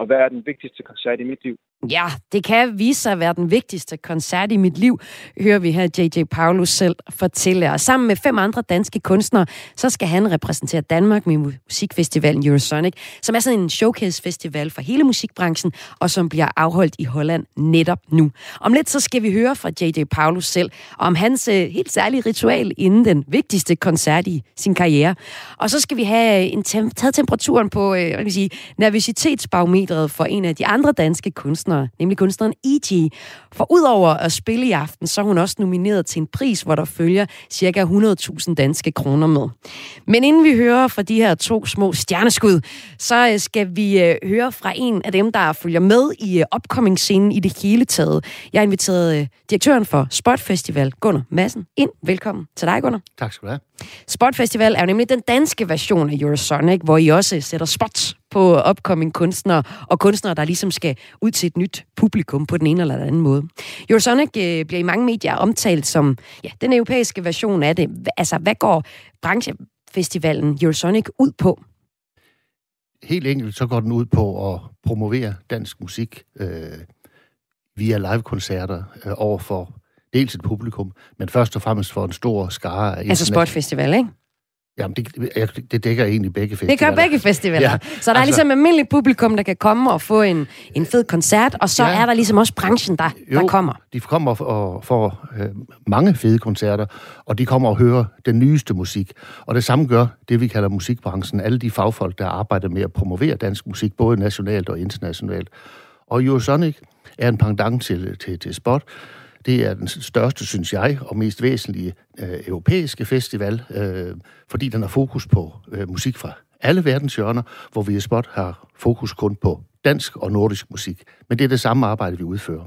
at være den vigtigste koncert i mit liv. Ja, det kan vise sig at være den vigtigste koncert i mit liv, hører vi her J J Paulo selv fortælle. Og sammen med fem andre danske kunstnere, så skal han repræsentere Danmark med musikfestivalen Eurosonic, som er sådan en showcase-festival for hele musikbranchen, og som bliver afholdt i Holland netop nu. Om lidt så skal vi høre fra J J Paulo selv, om hans helt særlige ritual inden den vigtigste koncert i sin karriere. Og så skal vi have en tem- taget temperaturen på øh, hvad vil sige, nervositetsbarometret for en af de andre danske kunstnere, nemlig kunstneren E G. For udover at spille i aften, så er hun også nomineret til en pris, hvor der følger ca. hundrede tusind danske kroner med. Men inden vi hører fra de her to små stjerneskud, så skal vi høre fra en af dem, der følger med i upcoming-scenen i det hele taget. Jeg har inviteret direktøren for Spot Festival, Gunnar Madsen, ind. Velkommen til dig, Gunnar. Tak skal du have. Spot Festival er jo nemlig den danske version af Eurosonic, hvor I også sætter spots på upcoming kunstnere, og kunstnere, der ligesom skal ud til et nyt publikum på den ene eller den anden måde. Eurosonic øh, bliver i mange medier omtalt som ja, den europæiske version af det. Altså, hvad går branchefestivalen Eurosonic ud på? helt enkelt, så går den ud på at promovere dansk musik øh, via live-koncerter øh, over for dels et publikum, men først og fremmest for en stor skare af... Altså Spot Festival, ikke? Jamen, det, det dækker egentlig begge festivaler. Det gør begge festivaler. Ja, så der er altså, ligesom almindeligt publikum, der kan komme og få en, en fed koncert, og så ja, er der ligesom også branchen, der, jo, der kommer. De kommer og får øh, mange fede koncerter, og de kommer og hører den nyeste musik. Og det samme gør det, vi kalder musikbranchen. Alle de fagfolk, der arbejder med at promovere dansk musik, både nationalt og internationalt. Og Eurosonic er en pendant til, til, til Spot. Det er den største, synes jeg, og mest væsentlige øh, europæiske festival, øh, fordi den har fokus på øh, musik fra alle verdens hjørner, hvor vi i Spot har fokus kun på dansk og nordisk musik. Men det er det samme arbejde, vi udfører.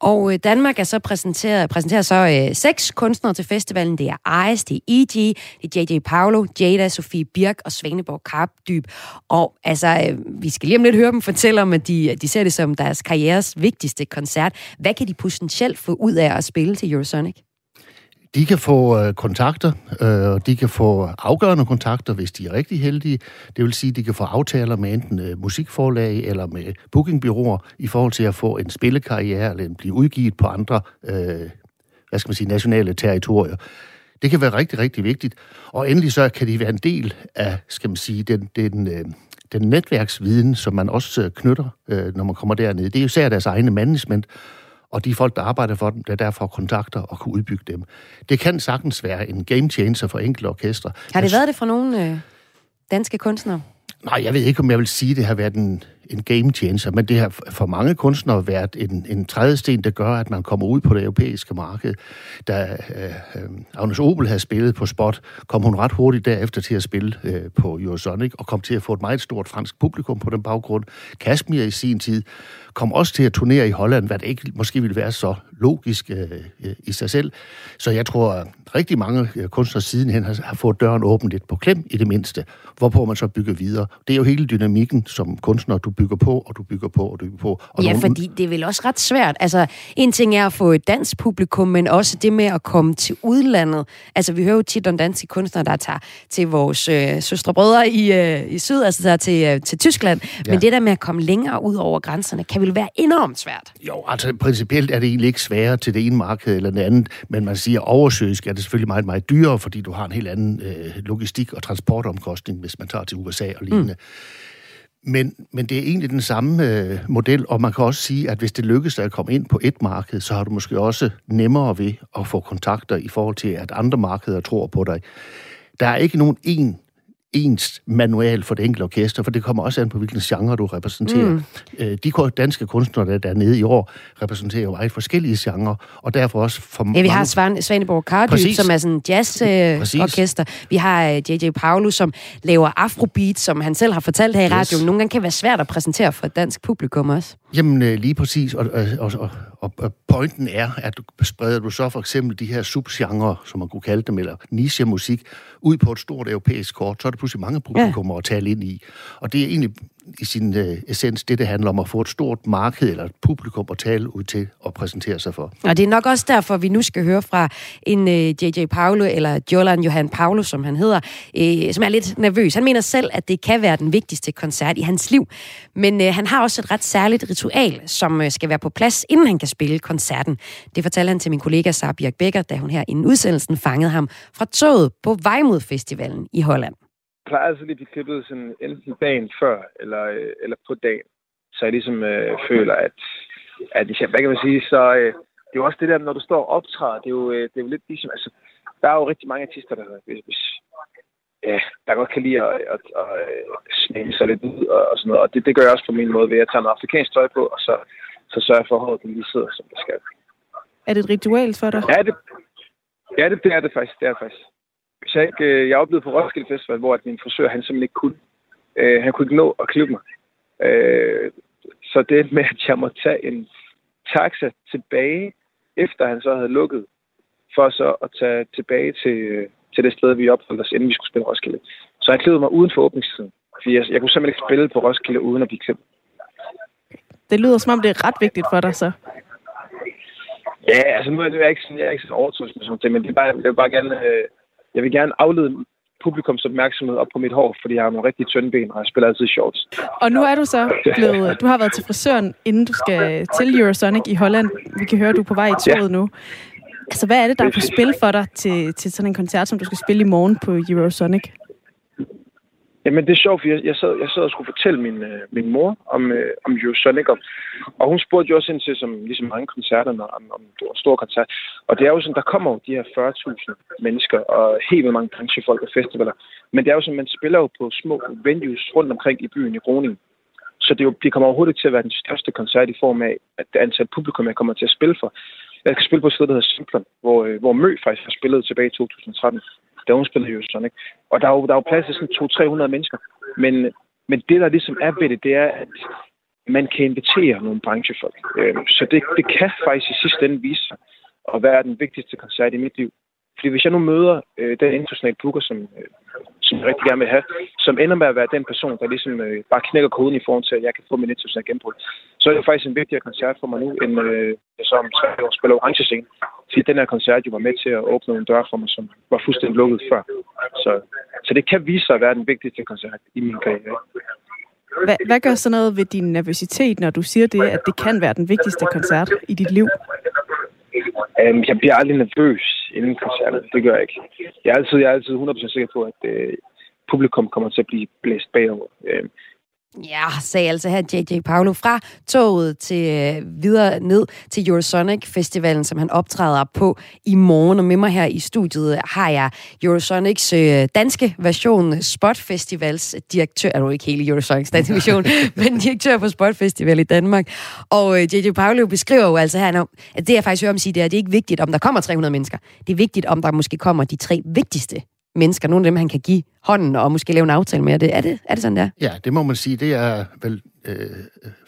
Og øh, Danmark er så præsenteret, præsenterer så øh, seks kunstnere til festivalen. Det er Ice, det er E G, det er J J Paulo, Jada, Sofie Birk og Svaneborg Karpdyb. Og altså, øh, vi skal lige om lidt høre dem fortælle om, at de, de ser det som deres karrieres vigtigste koncert. Hvad kan de potentielt få ud af at spille til Eurosonic? De kan få øh, kontakter, øh, og de kan få afgørende kontakter, hvis de er rigtig heldige. Det vil sige, at de kan få aftaler med enten øh, musikforlag eller med bookingbyråer i forhold til at få en spillekarriere eller blive udgivet på andre øh, hvad skal man sige, nationale territorier. Det kan være rigtig, rigtig vigtigt. Og endelig så kan de være en del af skal man sige, den, den, øh, den netværksviden, som man også knytter, øh, når man kommer dernede. Det er jo især deres egne management, og de folk, der arbejder for dem, der derfor kontakter og kan udbygge dem. Det kan sagtens være en game changer for enkelte orkestre. Har det været det for nogle øh, danske kunstnere? Nej, jeg ved ikke, om jeg vil sige, at det har været en, en game changer, men det har for mange kunstnere været en, en trædesten, der gør, at man kommer ud på det europæiske marked. Da øh, øh, Agnes Obel havde spillet på Spot, kom hun ret hurtigt derefter til at spille øh, på Eurosonic, og kom til at få et meget stort fransk publikum på den baggrund. Kashmir i sin tid kom også til at turnere i Holland, hvad det ikke måske ville være så logisk øh, øh, i sig selv. Så jeg tror, at rigtig mange kunstnere sidenhen har, har fået døren åbent lidt på klem i det mindste, hvorpå man så bygger videre. Det er jo hele dynamikken som kunstner, du bygger på, og du bygger på, og du bygger på. Og ja, nogen... fordi det er vel også ret svært. Altså, en ting er at få et dansk publikum, men også det med at komme til udlandet. Altså, vi hører jo tit om danske kunstnere, der tager til vores øh, søstre og brødre i, øh, i syd, altså der til, øh, til Tyskland. Ja. Men det der med at komme længere ud over grænserne, kan vel være enormt svært? Jo, altså principielt er det egentlig ikke sværere til det ene marked eller det andet, men man siger, at oversøisk er det selvfølgelig meget, meget dyrere, fordi du har en helt anden øh, logistik og transportomkostning, hvis man tager til U S A og lignende. Mm. Men, men det er egentlig den samme øh, model, og man kan også sige, at hvis det lykkes at komme ind på et marked, så har du måske også nemmere ved at få kontakter i forhold til, at andre markeder tror på dig. Der er ikke nogen en, ens manual for det enkelte orkester, for det kommer også an på, hvilken genre du repræsenterer. Mm. Øh, de danske kunstnere, der er nede i år, repræsenterer jo meget forskellige genre, og derfor også for mange... Ja, vi har Svan- Svaneborg Karpdyb, som er sådan en jazzorkester. Øh, vi har øh, J J Paulo, som laver afrobeat, som han selv har fortalt her i yes. radioen. Nogle gange kan det være svært at præsentere for et dansk publikum også. Jamen, øh, lige præcis. Og, og, og, og, og pointen er, at du spreder du så for eksempel de her subgenre, som man kunne kalde dem, eller niche-musik, ud på et stort europæisk kort, så er det pludselig mange publikummer at tale ind i. Og det er egentlig i sin øh, essens det, det handler om at få et stort marked eller et publikum at tale ud til og præsentere sig for. Og det er nok også derfor, vi nu skal høre fra en øh, J J Paulo, eller Jolan Johan Paulo, som han hedder, øh, som er lidt nervøs. Han mener selv, at det kan være den vigtigste koncert i hans liv. Men øh, han har også et ret særligt ritual, som øh, skal være på plads, inden han kan spille koncerten. Det fortalte han til min kollega Sara Birk Becker, da hun her inden udsendelsen fangede ham fra toget på vej mod festivalen i Holland. Jeg plejer altså lige at blive klippet sådan enten dagen før eller, eller på dagen, så jeg ligesom øh, føler, at, at hvad kan man sige, så øh, det er jo også det der, når du står og optræder, det er jo, det er jo lidt ligesom, altså, der er jo rigtig mange artister, der, hvis, ja, der godt kan lide at, at, at, at snige sig lidt ud og, og sådan noget, og det, det gør jeg også på min måde ved at tage noget afrikansk tøj på, og så, så sørger jeg for, at håret lige sidder, som det skal. Er det et ritual for dig? Ja, det, ja, det, det er det faktisk, det er det faktisk. Jeg, ikke, jeg oplevede på Roskilde Festival, hvor min frisør, han simpelthen ikke kunne. Øh, han kunne ikke nå at klippe mig. Øh, så det med, at jeg måtte tage en taxa tilbage, efter han så havde lukket, for så at tage tilbage til, til det sted, vi opholdt os, inden vi skulle spille Roskilde. Så jeg klippede mig uden for åbningstiden, fordi jeg, jeg kunne simpelthen ikke spille på Roskilde uden at blive klippet. Det lyder, som om det er ret vigtigt for dig så. Ja, altså nu er det jo ikke sådan, jeg er ikke sådan overtryst med sådan noget, men det er bare, jeg vil bare gerne... Øh, Jeg vil gerne aflede publikums opmærksomhed op på mit hår, fordi jeg har nogle rigtig tynde ben, og jeg spiller altid shorts. Og nu er du så blevet... Du har været til frisøren, inden du skal til Eurosonic i Holland. Vi kan høre, at du er på vej i toget nu. Altså, hvad er det, der er på spil for dig til, til sådan en koncert, som du skal spille i morgen på Eurosonic? Jamen, det er sjovt, for jeg, jeg, sad, jeg sad og skulle fortælle min, øh, min mor om, øh, om Eurosonic, og, og hun spurgte jo også ind til, som ligesom mange koncerter, om, om det var en stor koncert. Og det er jo sådan, der kommer jo de her fyrre tusind mennesker, og helt mange branchefolk og festivaler. Men det er jo sådan, man spiller jo på små venues rundt omkring i byen i Grønningen. Så det, jo, det kommer overhovedet ikke til at være den største koncert i form af, at det antal publikum, jeg kommer til at spille for. Jeg kan spille på et sted, der hedder Simplon, hvor, øh, hvor Mø faktisk har spillet tilbage i to tusind og tretten. Da hun spillede Eurosonic. Og der er jo, der er jo plads til sådan to til tre hundrede mennesker. Men, men det, der ligesom er ved det, det er, at man kan invitere nogle branchefolk. Øh, så det, det kan faktisk i sidste ende vise sig, og hvad er den vigtigste koncert i mit liv. Fordi hvis jeg nu møder øh, den internationale booker, som, øh, som jeg rigtig gerne vil have, som ender med at være den person, der ligesom øh, bare knækker koden i forhold til, at jeg kan få min internationale gennembrud, så er det faktisk en vigtigere koncert for mig nu, end øh, jeg så om tre år spiller Orange Scene. Fordi den her koncert jo var med til at åbne en dør for mig, som var fuldstændig lukket før. Så, så det kan vise sig at være den vigtigste koncert i min karriere. Hvad, hvad gør sådan noget ved din nervøsitet, når du siger det, at det kan være den vigtigste koncert i dit liv? Um, jeg bliver aldrig nervøs inden koncertet. Det gør jeg ikke. Jeg er altid, jeg er altid hundrede procent sikker på, at øh, publikum kommer til at blive blæst bagover. Um. Ja, sagde altså her J J Paulo fra toget til øh, videre ned til Eurosonic-festivalen, som han optræder på i morgen. Og med mig her i studiet har jeg Eurosonics øh, danske version, Spot Festivals direktør, altså ikke hele Eurosonics danske version, men direktør på Spot Festival i Danmark. Og øh, J J Paulo beskriver jo altså her, at det jeg faktisk hører om sige, det er, at det er ikke vigtigt, om der kommer tre hundrede mennesker. Det er vigtigt, om der måske kommer de tre vigtigste mennesker, nogle af dem, han kan give hånden og måske lave en aftale med. Det er, det, er det sådan, der? Ja, det må man sige. Det er vel øh,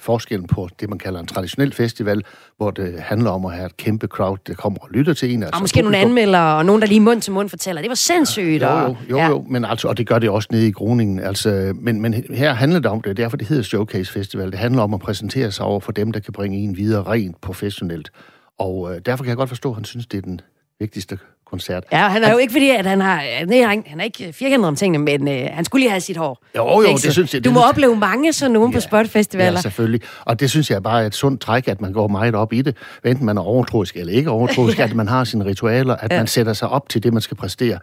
forskellen på det, man kalder en traditionel festival, hvor det handler om at have et kæmpe crowd, der kommer og lytter til en. Altså og måske publikum. Nogle anmeldere, og nogen, der lige mund til mund fortæller, det var sindssygt. Ja, jo, jo, jo, ja. jo, men altså, og det gør det også nede i Grønningen. Altså, men, men her handler det om det, derfor det hedder Showcase Festival. Det handler om at præsentere sig over for dem, der kan bringe en videre rent professionelt. Og øh, derfor kan jeg godt forstå, at han synes, det er den vigtigste koncert. Ja, han er jo ikke fordi, at han har... Nej, han er ikke firkantet om tingene, men øh, han skulle lige have sit hår. Jo, jo, det synes jeg... Du må det, opleve mange sådan nogen ja, på spotfestivaler. Ja, selvfølgelig. Og det synes jeg bare er et sundt træk, at man går meget op i det. Hvad enten man er overtroisk eller ikke overtroisk, ja. At man har sine ritualer, at ja. Man sætter sig op til det, man skal præstere.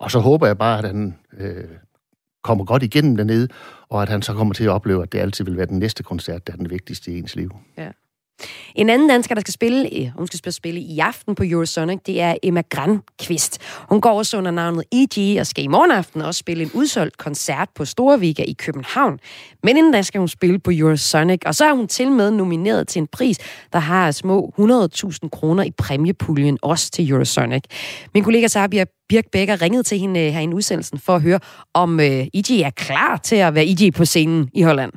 Og så håber jeg bare, at han øh, kommer godt igennem dernede, og at han så kommer til at opleve, at det altid vil være den næste koncert, der er den vigtigste i ens liv. Ja. En anden dansker, der skal spille, hun skal spille i aften på Eurosonic, det er Emma Grankvist. Hun går også under navnet E G og skal i morgen aften også spille en udsolgt koncert på Storvika i København. Men inden da skal hun spille på Eurosonic, og så er hun til med nomineret til en pris, der har små hundrede tusind kroner i præmiepuljen også til Eurosonic. Min kollega Sara Birk Becker ringede til hende her i udsendelsen for at høre, om E G er klar til at være E G på scenen i Holland.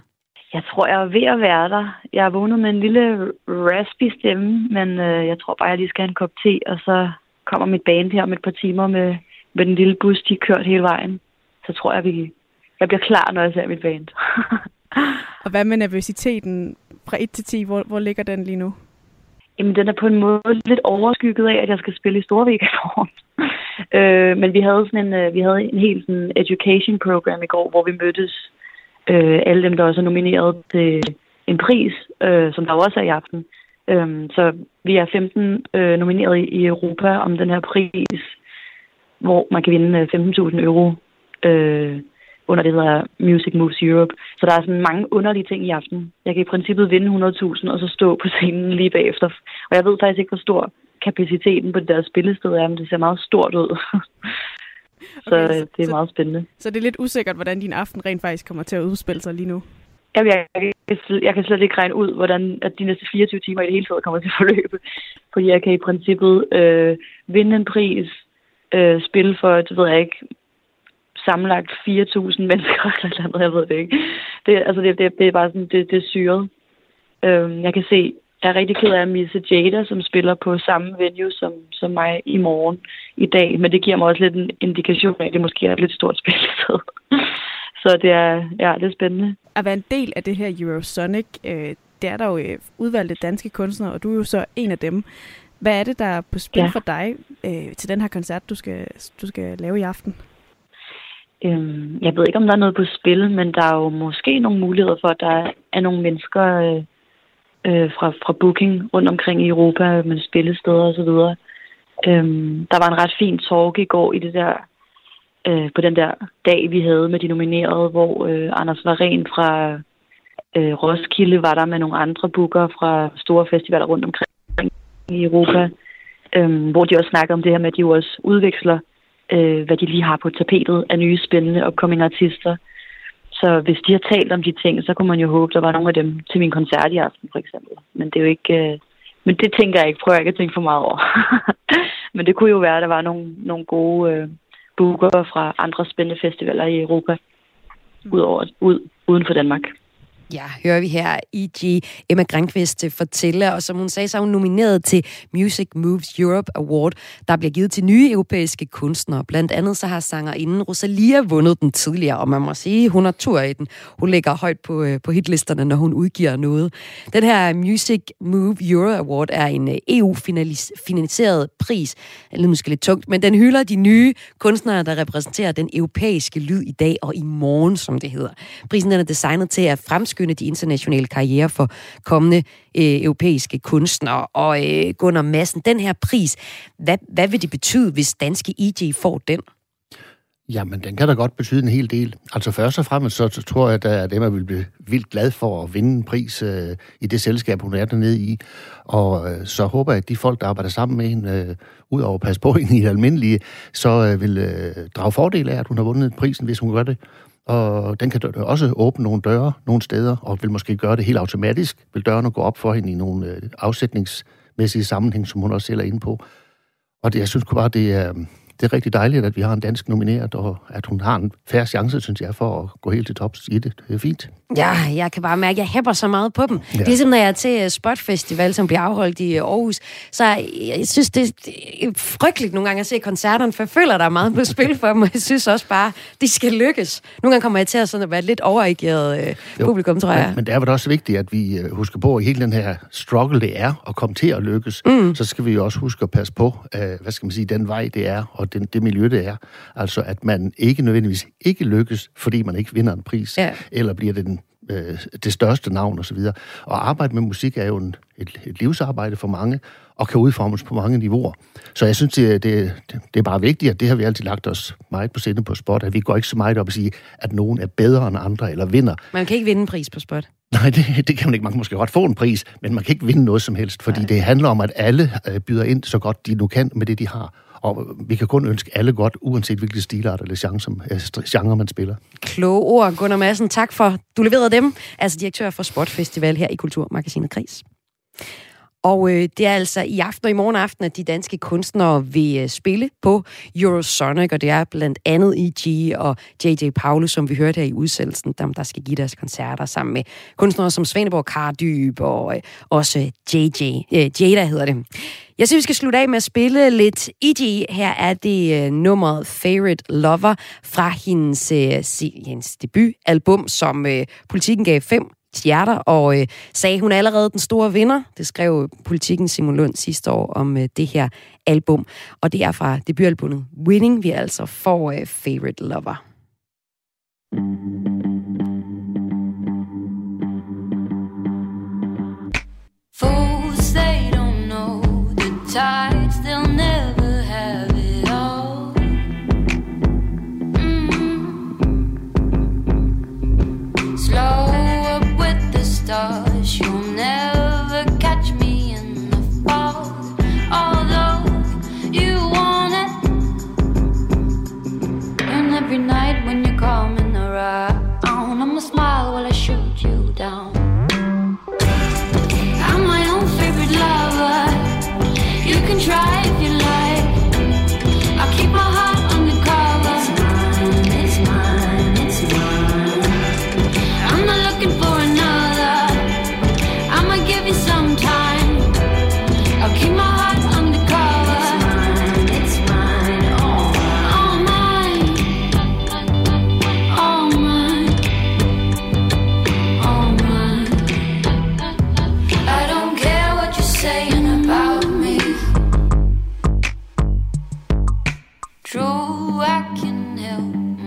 Jeg tror, jeg er ved at være der. Jeg er vågnet med en lille raspy stemme, men øh, jeg tror bare, jeg lige skal have en kop te, og så kommer mit band her om et par timer med, med den lille bus, de har kørt hele vejen. Så tror jeg, vi, jeg bliver klar, når jeg ser mit band. Og hvad med nervøsiteten fra et til ti? Hvor, hvor ligger den lige nu? Jamen, den er på en måde lidt overskygget af, at jeg skal spille i Storvika i morgen. øh, men vi havde sådan en, øh, vi havde en helt sådan education program i går, hvor vi mødtes. Øh, alle dem, der også er nomineret til en pris, øh, som der også er i aften. Øh, så vi er femten øh, nomineret i Europa om den her pris, hvor man kan vinde femten tusind euro øh, under det, der hedder Music Moves Europe. Så der er sådan mange underlige ting i aften. Jeg kan i princippet vinde hundrede tusind og så stå på scenen lige bagefter. Og jeg ved faktisk ikke, hvor stor kapaciteten på det der spillested er, men det ser meget stort ud. Okay, så det er så, meget spændende. Så det er lidt usikkert, hvordan din aften rent faktisk kommer til at udspille sig lige nu? Jamen, jeg, jeg, jeg kan slet ikke regne ud, hvordan at de næste fireogtyve timer i det hele taget kommer til at forløbe. Fordi jeg kan i princippet øh, vinde en pris, øh, spille for, det ved jeg ikke, sammenlagt fire tusind mennesker eller andet, jeg ved det ikke. Det, altså, det, det, det er bare sådan, det, det er syret. Øh, jeg kan se, jeg er rigtig ked af at misse Jada, som spiller på samme venue som, som mig i morgen i dag. Men det giver mig også lidt en indikation af, at det måske er et lidt stort spillested. Så det er, ja, det er spændende. At være en del af det her Eurosonic, øh, det er der jo udvalgte danske kunstnere, og du er jo så en af dem. Hvad er det, der er på spil ja. For dig øh, til den her koncert, du skal, du skal lave i aften? Øhm, jeg ved ikke, om der er noget på spil, men der er jo måske nogle muligheder for, at der er nogle mennesker øh, øh, fra, fra booking rundt omkring i Europa med spillesteder osv. Øhm, der var en ret fin talk i går i det der, øh, på den der dag, vi havde med de nominerede, hvor øh, Anders Varen fra øh, Roskilde var der med nogle andre bookere fra store festivaler rundt omkring i Europa, øh, hvor de også snakkede om det her med, at de jo også udveksler, øh, hvad de lige har på tapetet af nye spændende upcoming artister. Så hvis de har talt om de ting, så kunne man jo håbe, der var nogle af dem til min koncert i aften, for eksempel. Men det er jo ikke... Øh, men det tænker jeg ikke. Prøver jeg ikke at tænke for meget over. Men det kunne jo være, at der var nogle, nogle gode øh, bookere fra andre spændende festivaler i Europa, ud over, ud, uden for Danmark. Ja, hører vi her E G Emma Grankvist fortæller, og som hun sagde, så er hun nomineret til Music Moves Europe Award, der bliver givet til nye europæiske kunstnere. Blandt andet så har sangerinden Rosalia vundet den tidligere, og man må sige, hun har tur i den. Hun ligger højt på, på hitlisterne, når hun udgiver noget. Den her Music Move Euro Award er en E U-finansieret pris. Det er måske lidt tungt, men den hylder de nye kunstnere, der repræsenterer den europæiske lyd i dag og i morgen, som det hedder. Prisen den er designet til at fremskynde de internationale karriere for kommende øh, europæiske kunstnere. Og øh, Gunnar Madsen, den her pris, hvad, hvad vil det betyde, hvis danske E G får den? Jamen, den kan da godt betyde en hel del. Altså først og fremmest, så tror jeg, at Emma vil blive vildt glad for at vinde en pris øh, i det selskab, hun er dernede i. Og øh, så håber jeg, at de folk, der arbejder sammen med hende, øh, ud over at passe på hende i det almindelige, så øh, vil øh, drage fordel af, at hun har vundet prisen, hvis hun gør det. Og den kan også åbne nogle døre nogle steder, og vil måske gøre det helt automatisk. Vil dørene gå op for hende i nogle afsætningsmæssige sammenhæng, som hun også selv er inde på. Og det, jeg synes bare, det er, det er rigtig dejligt, at vi har en dansk nomineret, og at hun har en færre chance, synes jeg, for at gå helt til tops i det. Det er fint. Ja, jeg kan bare mærke, at jeg hæpper så meget på dem. Ja. Ligesom når jeg er til Spot Festival, som bliver afholdt i Aarhus, så jeg synes, det er frygteligt nogle gange at se koncerterne, for jeg føler, der er meget på spil for dem, og jeg synes også bare, det skal lykkes. Nogle gange kommer jeg til at, sådan at være lidt overreageret øh, publikum, tror jeg. Men, men det er vel også vigtigt, at vi husker på, at hele den her struggle, det er at komme til at lykkes, mm. så skal vi jo også huske at passe på, øh, hvad skal man sige, den vej, det er, og den, det miljø, det er. Altså, at man ikke nødvendigvis ikke lykkes, fordi man ikke vinder en pris, ja. Eller bliver det den det største navn og så videre. Og arbejde med musik er jo en, et, et livsarbejde for mange, og kan udformes på mange niveauer. Så jeg synes, det, det, det er bare vigtigt, at det har vi altid lagt os meget på sinde på Spot, at vi går ikke så meget op og siger, at nogen er bedre end andre, eller vinder. Man kan ikke vinde en pris på Spot. Nej, det, det kan man ikke. Man kan måske godt få en pris, men man kan ikke vinde noget som helst, fordi Nej. Det handler om, at alle byder ind så godt, de nu kan med det, de har. Og vi kan kun ønske alle godt, uanset hvilke stilart eller genre, man spiller. Kloge ord, Gunnar Madsen. Tak for, du leverede dem. Altså direktør for Spot Festival her i Kulturmagasinet Kris. Og øh, det er altså i aften og i morgen aften, at de danske kunstnere vil øh, spille på Eurosonic, og det er blandt andet E G og J J Paulo, som vi hørte her i udsendelsen, dem, der skal give deres koncerter sammen med kunstnere som Svaneborg Kardyb og øh, også J J, øh, Jada hedder det. Jeg synes, vi skal slutte af med at spille lidt E G. Her er det øh, nummeret Favorite Lover fra hendes, øh, hendes debutalbum, som øh, Politiken gav fem hjerter, og øh, sagde hun allerede den store vinder. Det skrev Politiken Simon Lund sidste år om øh, det her album. Og det er fra debutalbummet Winning, vi altså får øh, Favorite Lover. Fools, they don't know the tides, they'll never have it all. Mm. Slow stars, you'll never catch me in the fog, although you want it. And every night when you come in the round, I'ma smile while I shoot you down. I'm my own favorite lover. You can try if you like. I'll keep my heart undercover. It's mine, it's mine, it's mine. I'm not looking for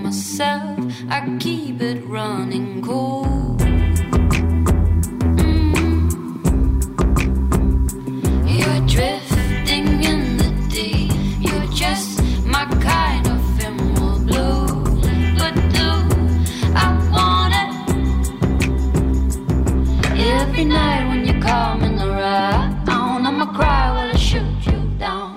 myself, I keep it running cold. Mm-hmm. You're drifting in the day, you're just my kind of emerald blue. But do I want it? Every night when you're coming around, I'ma cry while I shoot you down.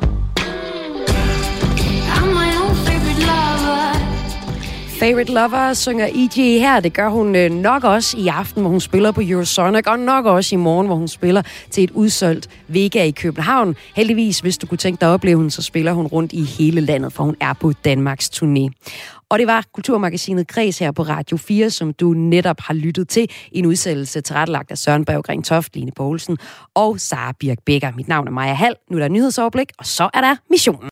Favorite Lover synger E G her. Det gør hun nok også i aften, hvor hun spiller på Eurosonic, og nok også i morgen, hvor hun spiller til et udsolgt Vega i København. Heldigvis, hvis du kunne tænke dig at opleve hende, så spiller hun rundt i hele landet, for hun er på Danmarks turné. Og det var Kulturmagasinet Kreds her på Radio fire, som du netop har lyttet til. En udsendelse tilrettelagt af Søren Berggren Toft, Line Poulsen og Sara Birk Becker. Mit navn er Maja Halm. Nu er der nyhedsoverblik, og så er der missionen.